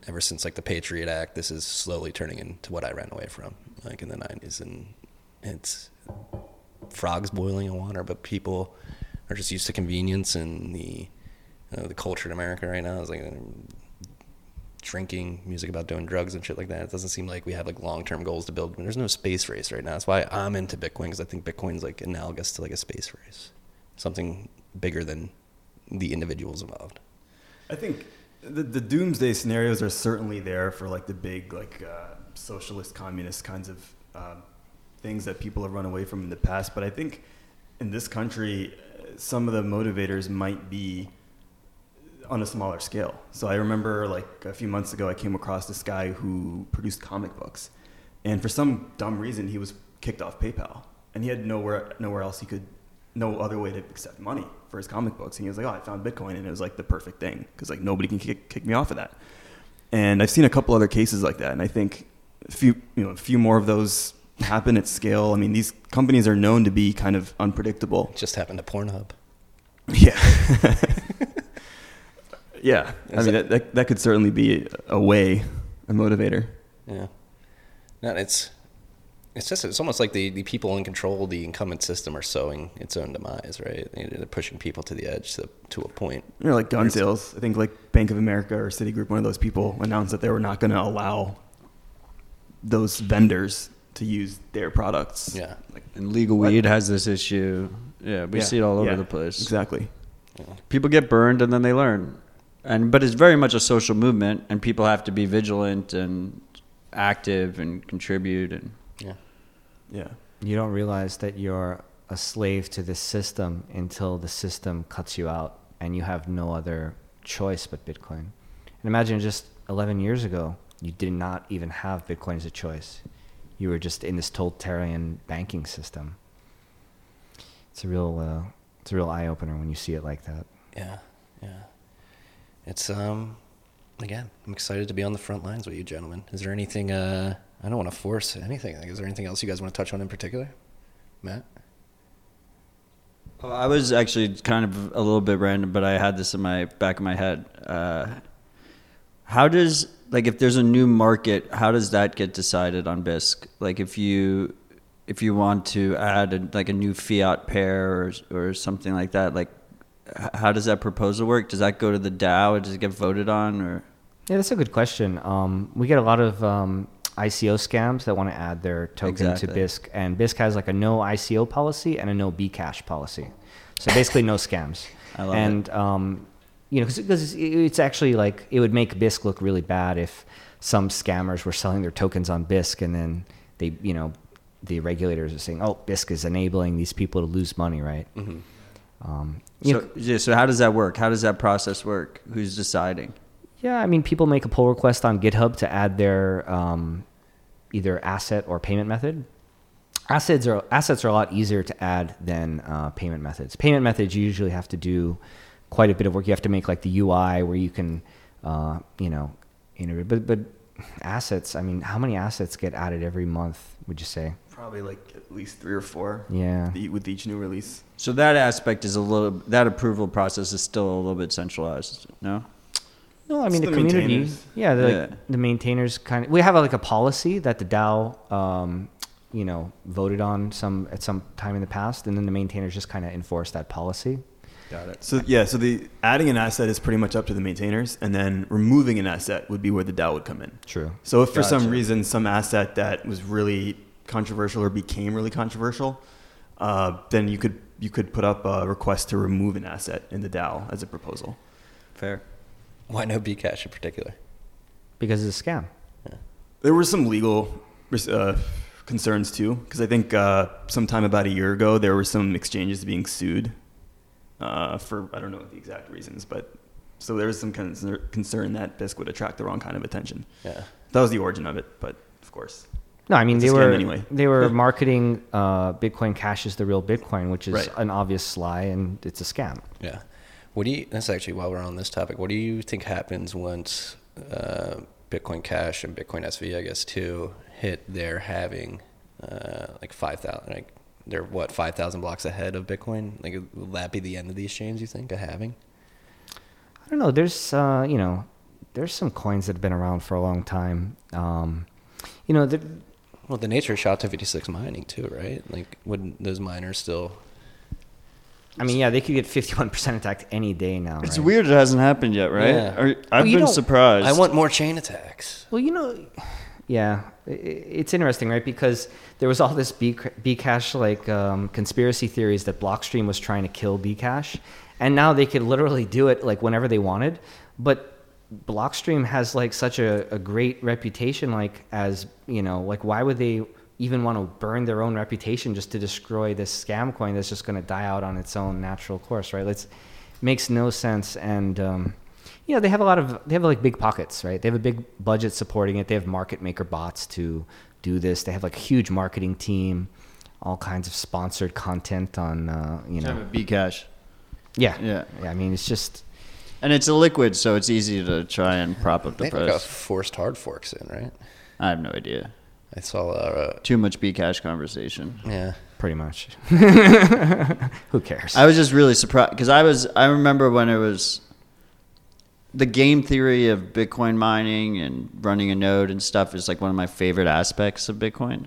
ever since like the Patriot Act, this is slowly turning into what I ran away from like in the 90s, and it's frogs boiling in water, but people are just used to convenience, and the culture in America right now is like drinking, music about doing drugs and shit like that. It doesn't seem like we have like long-term goals to build. There's no space race right now. That's why I'm into Bitcoin, because I think Bitcoin's like analogous to like a space race, something bigger than the individuals involved. I think the doomsday scenarios are certainly there for like the big like socialist, communist kinds of things that people have run away from in the past. But I think in this country, some of the motivators might be on a smaller scale. So I remember like a few months ago, I came across this guy who produced comic books, and for some dumb reason, he was kicked off PayPal, and he had nowhere else no other way to accept money for his comic books. And he was like, oh, I found Bitcoin, and it was like the perfect thing, because like nobody can kick me off of that. And I've seen a couple other cases like that, and I think a few more of those happen at scale. I mean, these companies are known to be kind of unpredictable. It just happened to Pornhub. Yeah. Yeah, I mean, that could certainly be a motivator. Yeah. No, it's almost like the people in control, the incumbent system, are sowing its own demise, right? They're pushing people to the edge to a point. You know, like gun sales. I think like Bank of America or Citigroup, one of those people announced that they were not going to allow those vendors to use their products. Yeah. And legal weed has this issue. Yeah, we see it all over the place. Exactly. Yeah. People get burned and then they learn. But it's very much a social movement, and people have to be vigilant and active and contribute. And yeah. You don't realize that you're a slave to this system until the system cuts you out, and you have no other choice but Bitcoin. And imagine just 11 years ago, you did not even have Bitcoin as a choice. You were just in this totalitarian banking system. It's a real eye opener when you see it like that. Yeah. Yeah. It's, again, I'm excited to be on the front lines with you gentlemen. Is there anything, I don't want to force anything. Is there anything else you guys want to touch on in particular? Matt? I was actually kind of a little bit random, but I had this in my back of my head. How does, like, if there's a new market, how does that get decided on BISC? Like, if you want to add a new fiat pair or something like that, like, how does that proposal work? Does that go to the DAO, or does it get voted on? Or yeah, that's a good question. We get a lot of ICO scams that want to add their token to BISC, and BISC has like a no ICO policy and a no Bcash policy. So basically, no scams. I love it. Because it's actually like it would make BISC look really bad if some scammers were selling their tokens on BISC, and then they, the regulators are saying, "Oh, BISC is enabling these people to lose money," right? Mm-hmm. So how does that work? How does that process work? Who's deciding? Yeah, I mean, people make a pull request on GitHub to add their either asset or payment method. Assets are a lot easier to add than payment methods. Payment methods, you usually have to do quite a bit of work. You have to make like the UI where you can, integrate. But assets, I mean, how many assets get added every month, would you say? Probably like at least 3 or 4. Yeah. With each new release. So that aspect is that approval process is still a little bit centralized. No. No, I mean the community. Maintainers. Yeah, the maintainers kind of. We have like a policy that the DAO, voted on at some time in the past, and then the maintainers just kind of enforce that policy. Got it. So yeah, the adding an asset is pretty much up to the maintainers, and then removing an asset would be where the DAO would come in. True. So if for some reason some asset that was really controversial or became really controversial, then you could put up a request to remove an asset in the DAO as a proposal. Fair. Why no Bcash in particular? Because it's a scam. Yeah. There were some legal concerns too, because I think sometime about a year ago there were some exchanges being sued for I don't know the exact reasons, but So there was some concern that BISC would attract the wrong kind of attention. Yeah, that was the origin of it, but of course. No, I mean, they were marketing Bitcoin Cash as the real Bitcoin, which is an obvious lie, and it's a scam. Yeah. That's actually, while we're on this topic, what do you think happens once Bitcoin Cash and Bitcoin SV, I guess, too, hit their having like 5,000, like they're 5,000 blocks ahead of Bitcoin? Like, will that be the end of the exchange, you think, a halving? I don't know. There's some coins that have been around for a long time. The nature of SHA-256 mining too, right? Like, would those miners still? I mean, yeah, they could get 51% attacked any day now. It's weird it hasn't happened yet, right? Yeah. I've been surprised. I want more chain attacks. Well, it's interesting, right? Because there was all this Bcash conspiracy theories that Blockstream was trying to kill Bcash, and now they could literally do it like whenever they wanted, but. Blockstream has such a great reputation, why would they even want to burn their own reputation just to destroy this scam coin that's just going to die out on its own natural course, right? It makes no sense. And they have big pockets, right? They have a big budget supporting it. They have market maker bots to do this. They have a huge marketing team, all kinds of sponsored content on Bcash. Yeah. I mean, it's just. And it's a liquid, so it's easy to try and prop up the price. They got forced hard forks in, right? I have no idea. I saw too much Bcash conversation. Yeah, pretty much. Who cares? I was just really surprised because I remember when it was the game theory of Bitcoin mining and running a node and stuff is one of my favorite aspects of Bitcoin.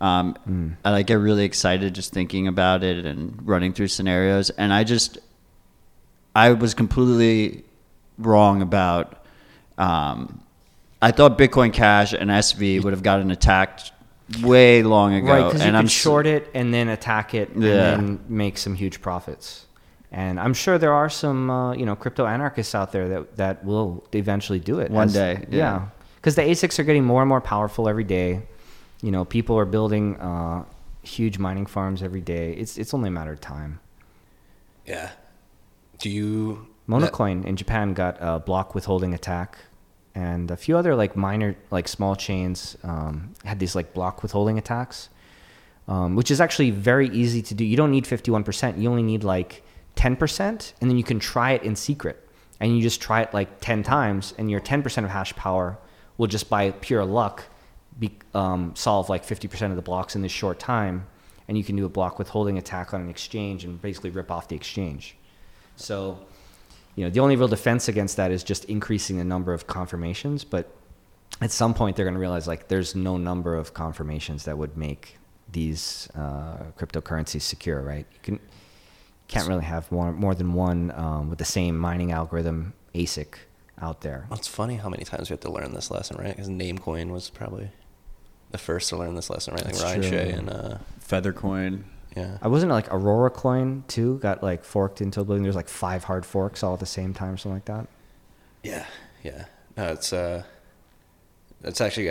I get really excited just thinking about it and running through scenarios, and I was completely wrong about. I thought Bitcoin Cash and SV would have gotten attacked way long ago, right? Because you can short it and then attack it and then make some huge profits. And I'm sure there are some crypto anarchists out there that will eventually do it one day. Yeah, because the ASICs are getting more and more powerful every day. People are building huge mining farms every day. It's only a matter of time. Yeah. Monocoin in Japan got a block withholding attack, and a few other small chains had these block withholding attacks, which is actually very easy to do. You don't need 51%. You only need 10%, and then you can try it in secret, and you just try it 10 times, and your 10% of hash power will just by pure luck solve 50% of the blocks in this short time, and you can do a block withholding attack on an exchange and basically rip off the exchange. So, the only real defense against that is just increasing the number of confirmations. But at some point, they're going to realize there's no number of confirmations that would make these cryptocurrencies secure, right? You can't really have more than one with the same mining algorithm ASIC out there. Well, it's funny how many times we have to learn this lesson, right? Because Namecoin was probably the first to learn this lesson, right? That's Ryan Shea and Feathercoin. Yeah. I wasn't Aurora Coin too got forked into oblivion. There's 5 hard forks all at the same time, something like that. Yeah. No, it's that was actually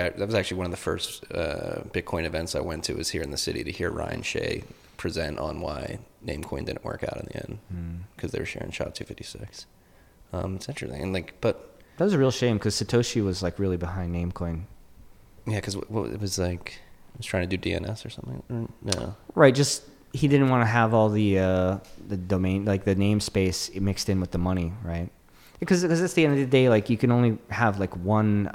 one of the first Bitcoin events I went to was here in the city to hear Ryan Shea present on why Namecoin didn't work out in the end because they were sharing SHA-256. It's interesting, and but that was a real shame because Satoshi was really behind Namecoin. Yeah, because it was I was trying to do DNS or something. No. Right, just he didn't want to have all the domain, the namespace mixed in with the money, right? Because at the end of the day, you can only have one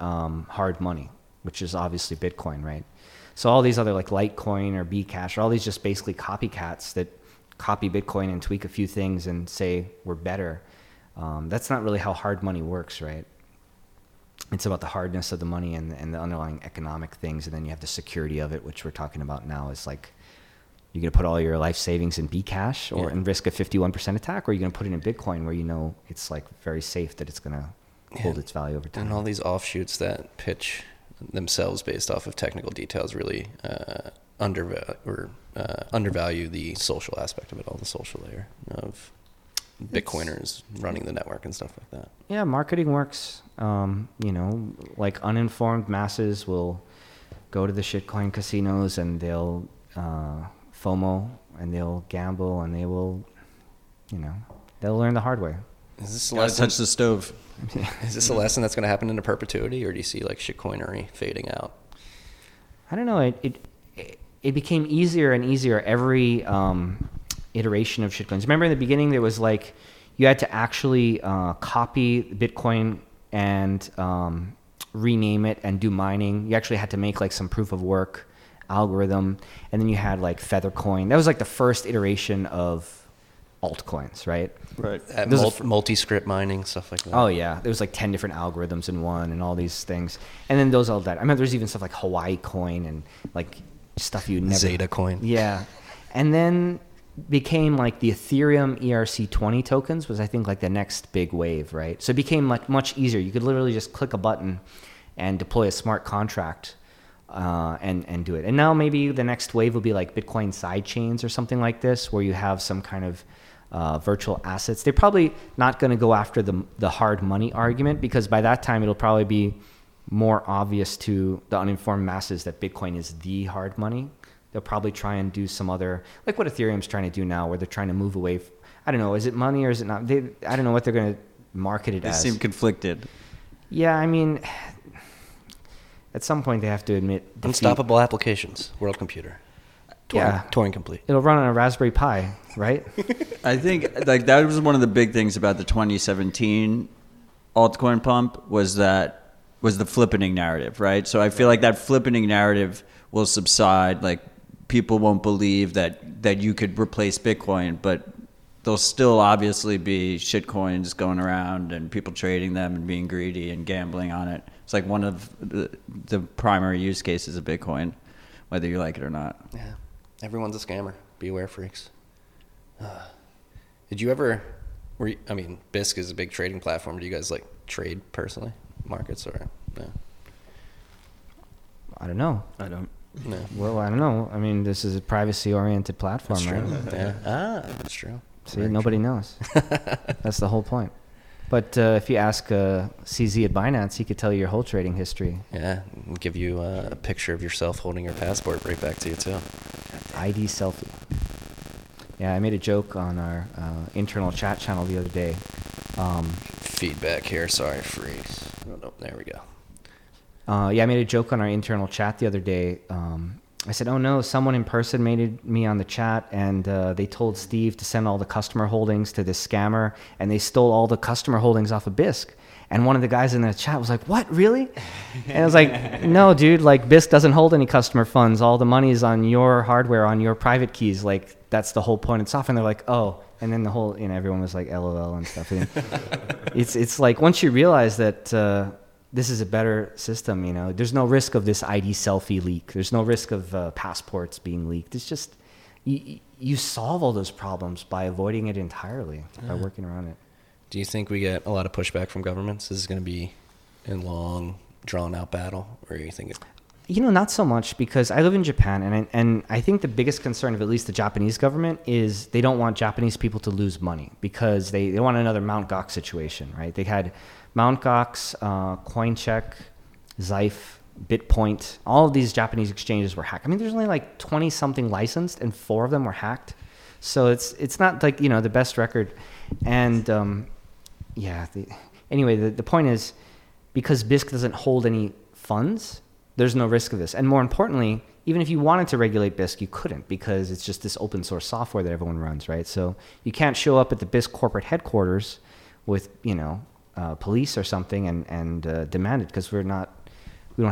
hard money, which is obviously Bitcoin, right? So all these other Litecoin or Bcash are all these just basically copycats that copy Bitcoin and tweak a few things and say we're better. That's not really how hard money works, right? It's about the hardness of the money and the underlying economic things, and then you have the security of it, which we're talking about now. Is you're going to put all your life savings in Bcash and risk a 51% attack, or you're going to put it in Bitcoin where it's very safe that it's going to hold its value over time. And all these offshoots that pitch themselves based off of technical details really undervalue the social aspect of it, all the social layer of Bitcoiners running the network and stuff like that. Yeah, marketing works. Uninformed masses will go to the shitcoin casinos and they'll FOMO and they'll gamble and they'll learn the hard way. Is this a lesson? Touch the stove. Is this a lesson that's going to happen into perpetuity, or do you see like shitcoinery fading out? I don't know. It became easier and easier every iteration of shitcoins. Remember in the beginning there was like you had to actually copy Bitcoin and rename it and do mining. You actually had to make like some proof of work algorithm, and then you had like Feathercoin. That was like the first iteration of altcoins, right? Right. Multi-script mining, stuff like that. Oh yeah, there was like 10 different algorithms in one, and all these things. And then those all that. I mean, there's even stuff like Hawaii Coin and like stuff you never. Zeta Coin. Yeah, and then became like the Ethereum ERC20 tokens was I think like the next big wave, right? So it became like much easier. You could literally just click a button and deploy a smart contract. And do it. And now maybe the next wave will be like Bitcoin sidechains or something like this, where you have some kind of virtual assets. They're probably not going to go after the hard money argument, because by that time it'll probably be more obvious to the uninformed masses that Bitcoin is the hard money. They'll probably try and do some other, like what Ethereum's trying to do now, where they're trying to move away. I don't know, is it money or is it not? I don't know what they're going to market it as. They seem conflicted. Yeah, I mean, at some point, they have to admit defeat. Unstoppable applications, world computer, Turing complete. It'll run on a Raspberry Pi, right? I think like that was one of the big things about the 2017 altcoin pump was the flippening narrative, right? So I feel like that flippening narrative will subside. Like people won't believe that you could replace Bitcoin, but there'll still obviously be shitcoins going around and people trading them and being greedy and gambling on it. It's like one of the primary use cases of Bitcoin, whether you like it or not. Yeah, everyone's a scammer. Beware, freaks. BISC is a big trading platform. Do you guys like trade personally, markets or no? I don't know. I don't. No. Well, I don't know. I mean, this is a privacy-oriented platform, right? That's true. Yeah. That's true. See, nobody knows. That's the whole point. But if you ask CZ at Binance, he could tell you your whole trading history. Yeah, and give you a picture of yourself holding your passport right back to you, too. ID selfie. Yeah, I made a joke on our internal chat channel the other day. Feedback here. Sorry, freeze. Oh, no, there we go. I made a joke on our internal chat the other day. I said, oh, no, someone impersonated me on the chat, and they told Steve to send all the customer holdings to this scammer, and they stole all the customer holdings off of BISC. And one of the guys in the chat was like, what, really? And I was like, no, dude, like BISC doesn't hold any customer funds. All the money is on your hardware, on your private keys. Like, that's the whole point. It's off. And they're like, oh. And then the whole, everyone was like, LOL and stuff. And it's like once you realize that... this is a better system, There's no risk of this ID selfie leak. There's no risk of passports being leaked. It's just you solve all those problems by avoiding it entirely, by working around it. Do you think we get a lot of pushback from governments? This is going to be a long, drawn-out battle, or do you think? Not so much, because I live in Japan, and I think the biggest concern of at least the Japanese government is they don't want Japanese people to lose money, because they want another Mt. Gox situation, right? They had Mt. Gox, Coincheck, Zipf, BitPoint, all of these Japanese exchanges were hacked. I mean, there's only like 20-something licensed, and 4 of them were hacked. So it's not like, the best record. And anyway, the point is, because BISC doesn't hold any funds, there's no risk of this. And more importantly, even if you wanted to regulate BISC, you couldn't, because it's just this open source software that everyone runs, right? So you can't show up at the BISC corporate headquarters with, police or something and demand it, because we don't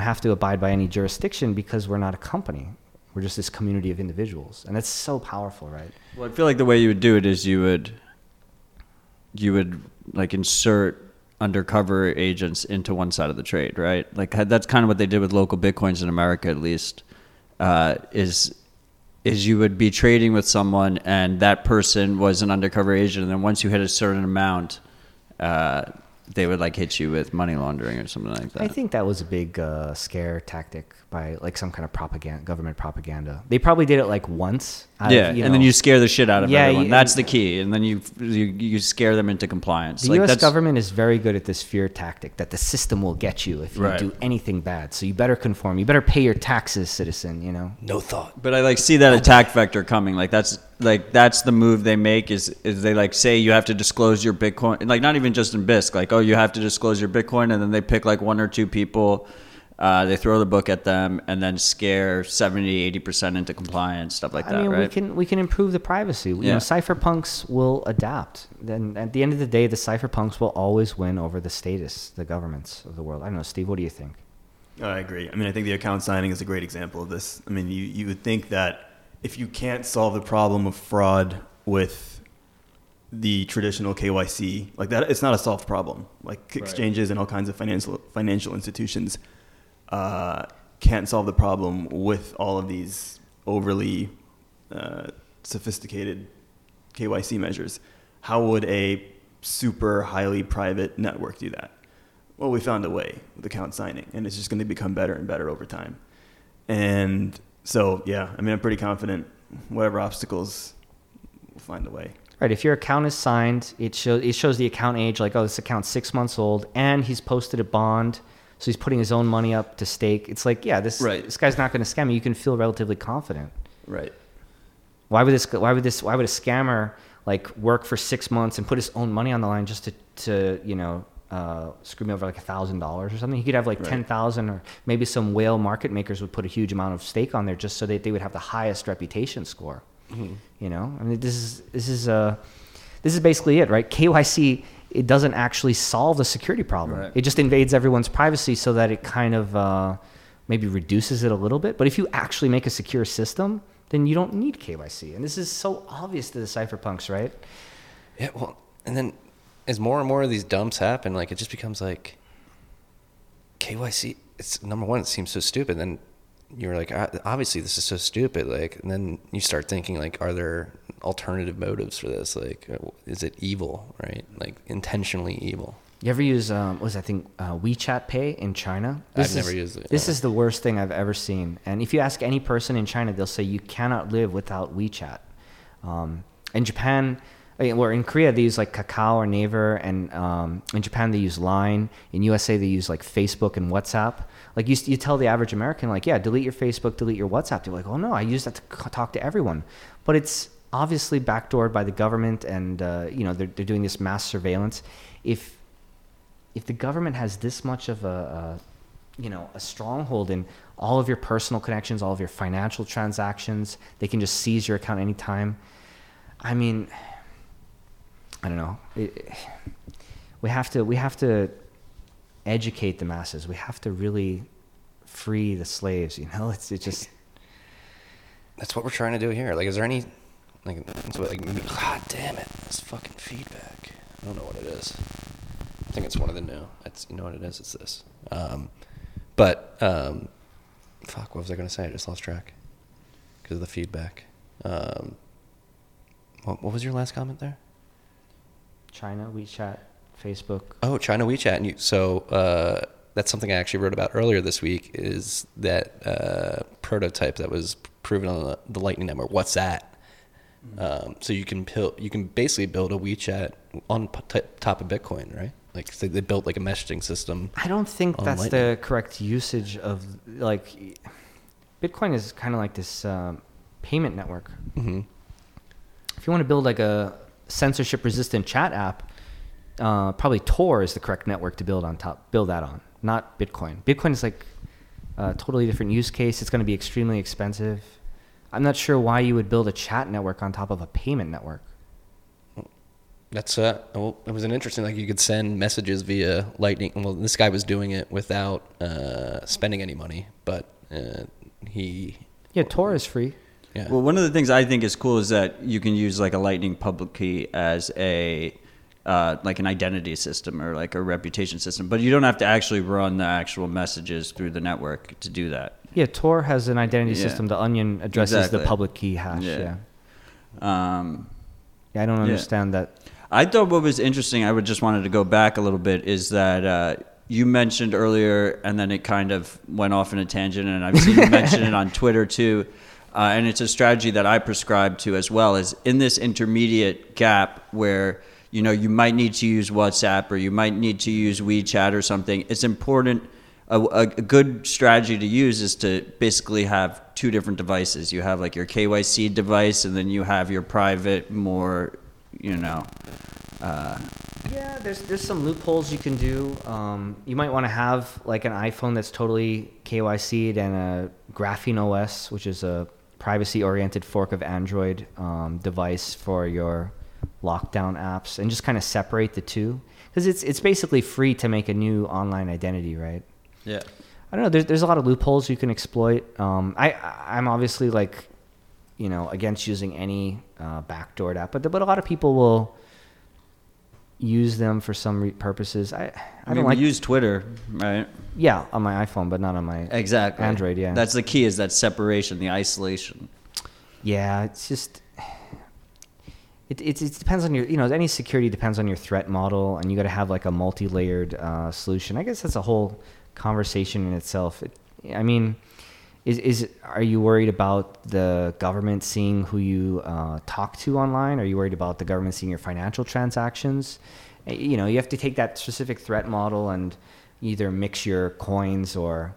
have to abide by any jurisdiction, because we're not a company. We're just this community of individuals, and that's so powerful, right? Well, I feel like the way you would do it is you would like insert undercover agents into one side of the trade, right? Like that's kind of what they did with local Bitcoins in America, at least. Is you would be trading with someone, and that person was an undercover agent, and then once you hit a certain amount, they would like hit you with money laundering or something like that. I think that was a big scare tactic by like some kind of government propaganda. They probably did it like once, Yeah, and then you scare the shit out of everyone. That's the key. And then you scare them into compliance. The U.S. government is very good at this fear tactic that the system will get you if you do anything bad. So you better conform. You better pay your taxes, citizen, you know? No thought. But I see that attack vector coming. That's the move they make is they say you have to disclose your Bitcoin. Not even just in BISC. You have to disclose your Bitcoin. And then they pick one or two people. They throw the book at them and then scare 70-80% into compliance, stuff like that, right? I mean, we can improve the privacy. You know, cypherpunks will adapt. Then at the end of the day, the cypherpunks will always win over the governments of the world. I don't know, Steve, what do you think? I agree. I mean, I think the account signing is a great example of this. I mean, you would think that if you can't solve the problem of fraud with the traditional KYC, it's not a solved problem. Exchanges and all kinds of financial institutions can't solve the problem with all of these overly sophisticated KYC measures. How would a super highly private network do that? Well, we found a way with account signing, and it's just going to become better and better over time. And so, I'm pretty confident whatever obstacles, we'll find a way. Right, if your account is signed, it shows the account age, this account's 6 months old, and he's posted a bond. So he's putting his own money up to stake. It's this guy's not going to scam you. You can feel relatively confident. Right. Why would a scammer work for 6 months and put his own money on the line just to screw me over $1,000 or something? He could have 10,000, or maybe some whale market makers would put a huge amount of stake on there just so that they would have the highest reputation score. Mm-hmm. You know, I mean, this is basically it, right? KYC. It doesn't actually solve the security problem. Right. It just invades everyone's privacy so that it kind of maybe reduces it a little bit. But if you actually make a secure system, then you don't need KYC. And this is so obvious to the cypherpunks, right? Yeah, well, and then as more and more of these dumps happen, it just becomes KYC. It's number one, it seems so stupid. Then you're obviously this is so stupid. And then you start thinking, are there alternative motives for this? Is it evil, right? Intentionally evil. You ever use WeChat Pay in China? I've never used it. This is the worst thing I've ever seen. And if you ask any person in China, they'll say you cannot live without WeChat. In Japan, in Korea, they use Kakao or Naver, and in Japan they use Line. In USA, they use Facebook and WhatsApp. You tell the average American, delete your Facebook, delete your WhatsApp. They're oh no, I use that to talk to everyone. But it's obviously backdoored by the government, and they're doing this mass surveillance. If the government has this much of a stronghold in all of your personal connections, all of your financial transactions, they can just seize your account anytime. I mean, I don't know. We have to educate the masses. We have to really free the slaves. It's just that's what we're trying to do here. Is there any? God damn it! This fucking feedback. I don't know what it is. I think it's one of the new. You know what it is? It's this. Fuck. What was I gonna say? I just lost track because of the feedback. What was your last comment there? China, WeChat, Facebook. Oh, China, WeChat, and you. So that's something I actually wrote about earlier this week. Is that prototype that was proven on the Lightning Network? What's that? So you can basically build a WeChat on top of Bitcoin, right? So they built a messaging system. I don't think that's Lightning. The correct usage of Bitcoin is kind of this payment network. Mm-hmm. If you want to build a censorship resistant chat app, probably Tor is the correct network to build that on, not Bitcoin. Bitcoin is a totally different use case. It's going to be extremely expensive. I'm not sure why you would build a chat network on top of a payment network. That's it was an interesting, you could send messages via Lightning. Well, this guy was doing it without spending any money, but Tor is free. Yeah. Well, one of the things I think is cool is that you can use a Lightning public key as a an identity system or a reputation system, but you don't have to actually run the actual messages through the network to do that. Yeah, Tor has an identity system. The Onion addresses the public key hash. Yeah. I don't understand that. I thought what was interesting, I would just wanted to go back a little bit, is that you mentioned earlier, and then it kind of went off in a tangent, and I've seen you mention it on Twitter too. And it's a strategy that I prescribe to as well, is in this intermediate gap where, you know, you might need to use WhatsApp or you might need to use WeChat or something. It's important. A good strategy to use is to basically have two different devices. You have like your KYC device, and then you have your private, more, you know. Yeah, there's some loopholes you can do. You might want to have like an iPhone that's totally KYC'd and a Graphene OS, which is a privacy-oriented fork of Android device for your lockdown apps, and just kind of separate the two, because it's basically free to make a new online identity, right? Yeah, I don't know. There's a lot of loopholes you can exploit. I'm obviously like, you know, against using any backdoored app, but a lot of people will use them for some purposes. I mean, like, we use Twitter, right? Yeah, on my iPhone, but not on my Android. Yeah, that's the key, is that separation, the isolation. Yeah, it's just. It depends on your, you know, any security depends on your threat model, and you got to have like a multi-layered solution. I guess that's a whole conversation in itself. I mean, are you worried about the government seeing who you talk to online? Are you worried about the government seeing your financial transactions? You know, you have to take that specific threat model and either mix your coins or,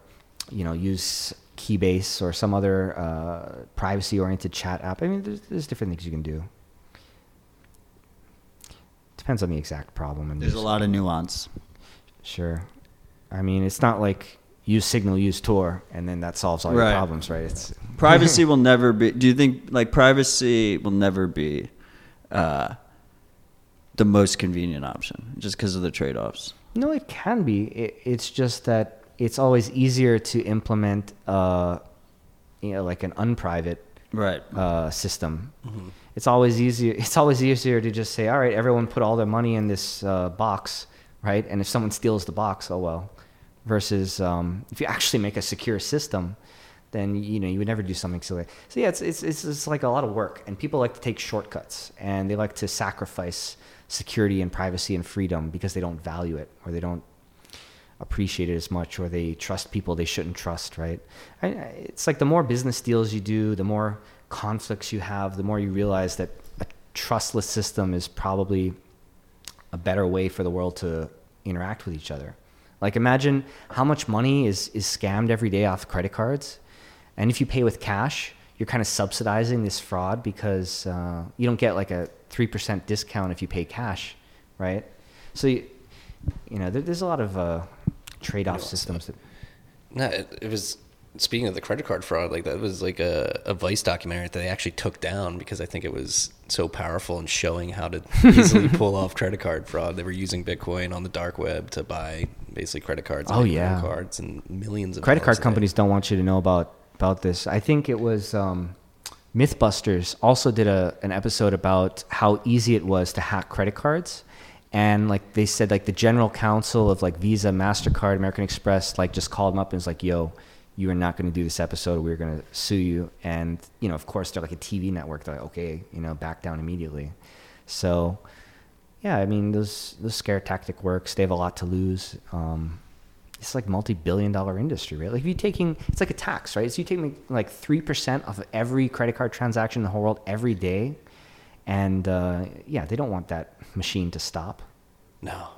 you know, use Keybase or some other privacy-oriented chat app. I mean, there's different things you can do. Depends on the exact problem. And there's a lot of nuance. Sure. I mean, it's not like use Signal, use Tor, and then that solves all your problems, right? It's privacy will never be. Do you think like privacy will never be the most convenient option just because of the trade-offs? No, it can be. It's just that it's always easier to implement, you know, like an unprivate system. Mm-hmm. It's always easier to just say, all right, everyone put all their money in this box, right? And if someone steals the box, oh well. Versus if you actually make a secure system, then you know you would never do something silly. So yeah, it's like a lot of work, and people like to take shortcuts, and they like to sacrifice security and privacy and freedom because they don't value it, or they don't appreciate it as much, or they trust people they shouldn't trust, right? It's like the more business deals you do, the more conflicts you have, the more you realize that a trustless system is probably a better way for the world to interact with each other. Like, imagine how much money is scammed every day off credit cards, and if you pay with cash, you're kind of subsidizing this fraud because you don't get like a 3% discount if you pay cash, right? So you know, there's a lot of trade-off systems. It was. Speaking of the credit card fraud, like that was like a Vice documentary that they actually took down because I think it was so powerful in showing how to easily pull off credit card fraud. They were using Bitcoin on the dark web to buy basically credit cards. Oh yeah, cards and millions of credit card companies don't want you to know about this. I think it was MythBusters also did an episode about how easy it was to hack credit cards. And like they said, like the general counsel of like Visa, MasterCard, American Express, like just called them up and was like, yo, you are not going to do this episode. We're going to sue you. And, you know, of course, they're like a TV network. They're like, okay, you know, back down immediately. So, yeah, I mean, those scare tactic works. They have a lot to lose. It's like multi-billion-dollar industry, right? Like if you're taking, it's like a tax, right? So you take like 3% of every credit card transaction in the whole world every day. And, yeah, they don't want that machine to stop. No.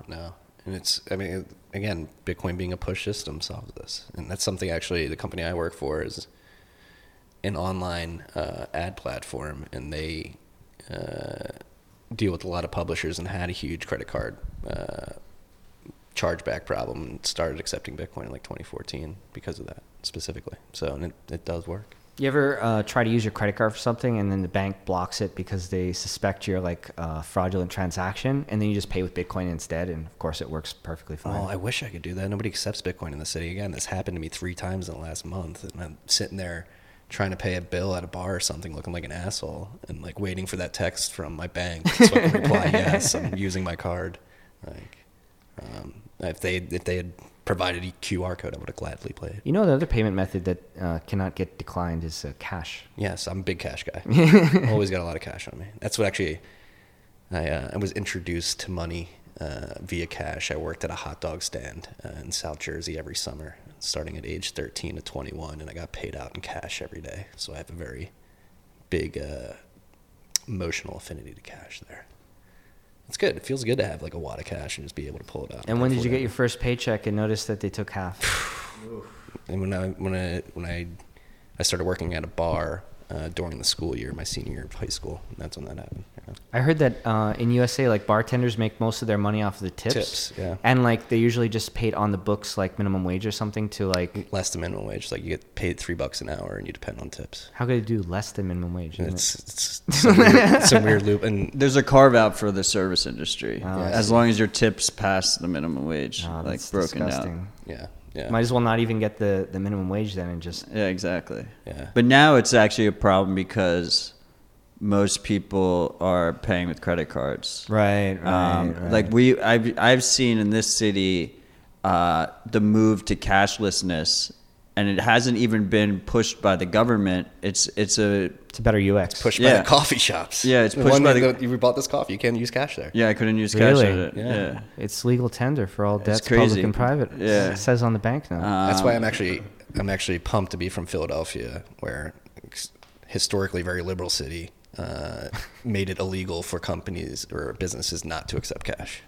And it's, I mean, again, Bitcoin being a push system solves this. And that's something actually the company I work for is an online ad platform, and they deal with a lot of publishers and had a huge credit card chargeback problem and started accepting Bitcoin in like 2014 because of that specifically. So and it does work. You ever try to use your credit card for something and then the bank blocks it because they suspect you're like fraudulent transaction, and then you just pay with Bitcoin instead, and of course it works perfectly fine. Oh, I wish I could do that. Nobody accepts Bitcoin in the city. Again, this happened to me 3 times in the last month, and I'm sitting there trying to pay a bill at a bar or something looking like an asshole and like waiting for that text from my bank so I can reply, yes, I'm using my card. Like if they had provided a QR code, I would have gladly played. You know, the other payment method that cannot get declined is cash. Yes, I'm a big cash guy. Always got a lot of cash on me. That's what actually I was introduced to money via cash. I worked at a hot dog stand in South Jersey every summer. starting at age 13 to 21, and I got paid out in cash every day. So I have a very big emotional affinity to cash there. It's good. It feels good to have like a wad of cash and just be able to pull it out. And when did you get your first paycheck and notice that they took half? And when I started working at a bar during the school year, my senior year of high school, and that's when that happened. Yeah. I heard that in USA, like bartenders make most of their money off of the tips. Tips, yeah. And like they usually just paid on the books, like minimum wage or something to like less than minimum wage. Like you get paid $3 an hour, and you depend on tips. How could they do less than minimum wage? It's some weird loop. And there's a carve out for the service industry as long as your tips pass the minimum wage, like broken down. Yeah. Yeah. Might as well not even get the minimum wage then and just... Yeah, exactly. Yeah. But now it's actually a problem because most people are paying with credit cards. Right. Like I've seen in this city the move to cashlessness, and it hasn't even been pushed by the government. It's a better UX. It's pushed by the coffee shops. Yeah, it's pushed by the... You bought this coffee, you can't use cash there. Yeah, I couldn't use cash there. Yeah. It's legal tender for all debts, public and private. Yeah. It says on the bank now. That's why I'm actually pumped to be from Philadelphia, where historically very liberal city made it illegal for companies or businesses not to accept cash.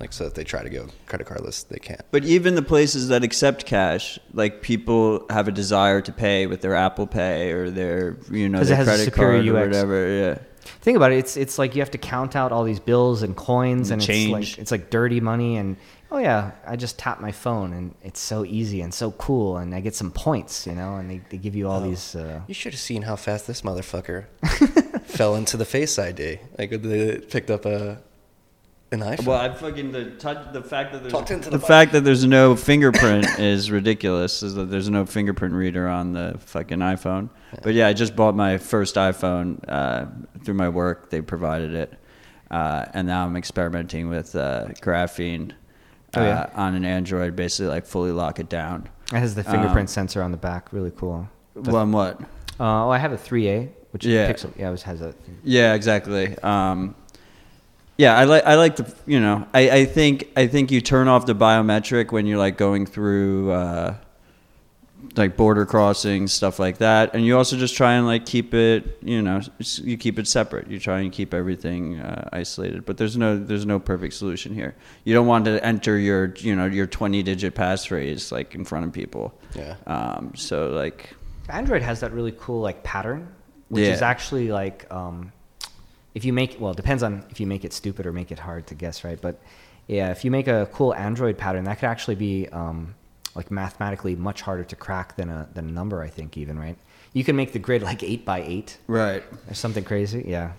Like, so if they try to go credit cardless, they can't. But even the places that accept cash, like people have a desire to pay with their Apple Pay or their, their credit card or whatever. Yeah. Think about it. It's like you have to count out all these bills and coins and change. It's like dirty money. And I just tap my phone and it's so easy and so cool. And I get some points, and they give you all these. You should have seen how fast this motherfucker fell into the Face ID. Like they picked up an iPhone. Well, I fucking the fact that there's no fingerprint is ridiculous. Is that there's no fingerprint reader on the fucking iPhone? Yeah. But I just bought my first iPhone through my work. They provided it, and now I'm experimenting with graphene on an Android. Basically, like fully lock it down. It has the fingerprint sensor on the back. Really cool. What? I have a 3A, which is Pixel. Yeah, it has that. Yeah, exactly. Yeah, I like the, I think you turn off the biometric when you're like going through like border crossings, stuff like that. And you also just try and like keep it, you keep it separate. You try and keep everything isolated, but there's no perfect solution here. You don't want to enter your, your 20-digit passphrase like in front of people. Yeah. So like Android has that really cool like pattern, which is actually like, it depends on if you make it stupid or make it hard to guess, right? But yeah, if you make a cool Android pattern, that could actually be like mathematically much harder to crack than a number, I think, even, right? You can make the grid like 8 by 8, right? Or something crazy, yeah.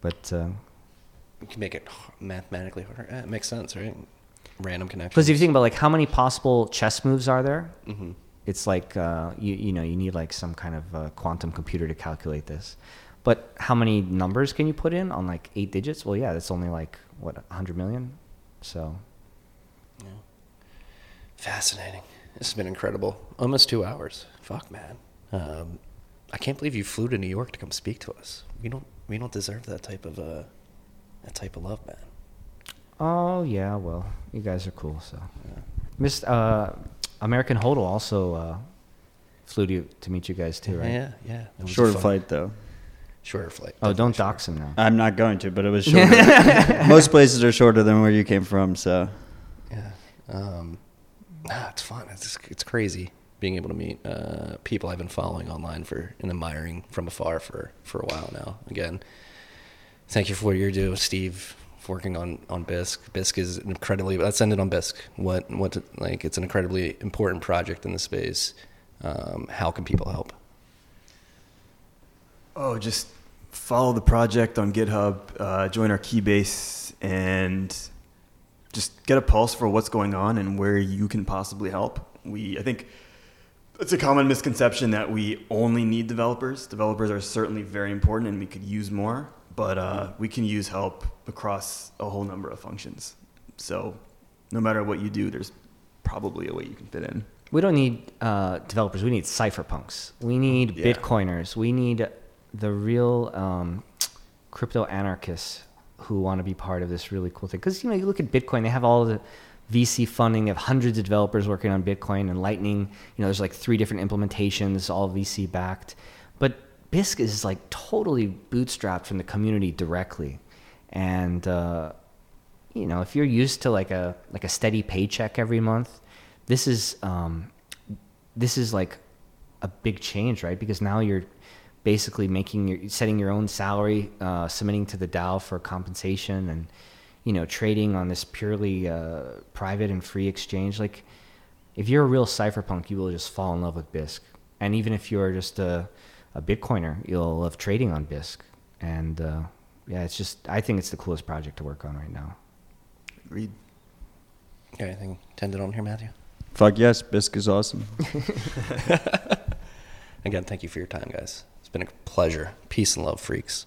But you can make it mathematically harder. It makes sense, right? Random connections. Because if you think about like how many possible chess moves are there, mm-hmm. It's like you need like some kind of quantum computer to calculate this. But how many numbers can you put in on like 8 digits? Well, yeah, that's only like, 100 million? So. Yeah. Fascinating. This has been incredible. Almost 2 hours. Fuck, man. I can't believe you flew to New York to come speak to us. We don't deserve that type of love, man. Oh, yeah, well, you guys are cool, so. Yeah. American Hodel also flew to meet you guys too, right? Yeah. Shorter flight, though. Shorter flight. Oh, don't dox him now. I'm not going to, but it was shorter. Most places are shorter than where you came from, so. Yeah. It's fun. It's crazy being able to meet people I've been following online and admiring from afar for a while now. Again, thank you for what you're doing, Steve, working on BISC. BISC is incredibly, let's end it on BISC. It's an incredibly important project in the space. How can people help? Oh, just follow the project on GitHub, join our Keybase, and just get a pulse for what's going on and where you can possibly help. I think it's a common misconception that we only need developers. Developers are certainly very important, and we could use more, but we can use help across a whole number of functions. So no matter what you do, there's probably a way you can fit in. We don't need developers. We need cypherpunks. We need Bitcoiners. We need... the real crypto anarchists who want to be part of this really cool thing. Because, you look at Bitcoin, they have all the VC funding. They have hundreds of developers working on Bitcoin and Lightning. You know, there's like 3 different implementations, all VC backed. But BISC is like totally bootstrapped from the community directly. And, you know, if you're used to like a steady paycheck every month, this is like a big change, right? Because now you're basically setting your own salary, submitting to the DAO for compensation, and, you know, trading on this purely private and free exchange. Like, if you're a real cypherpunk, you will just fall in love with BISC. And even if you're just a Bitcoiner, you'll love trading on BISC. And yeah, it's just, I think it's the coolest project to work on right now. Read. Got anything tended on here, Matthew? Fuck yes, BISC is awesome. Again, thank you for your time, guys. It's been a pleasure. Peace and love, freaks.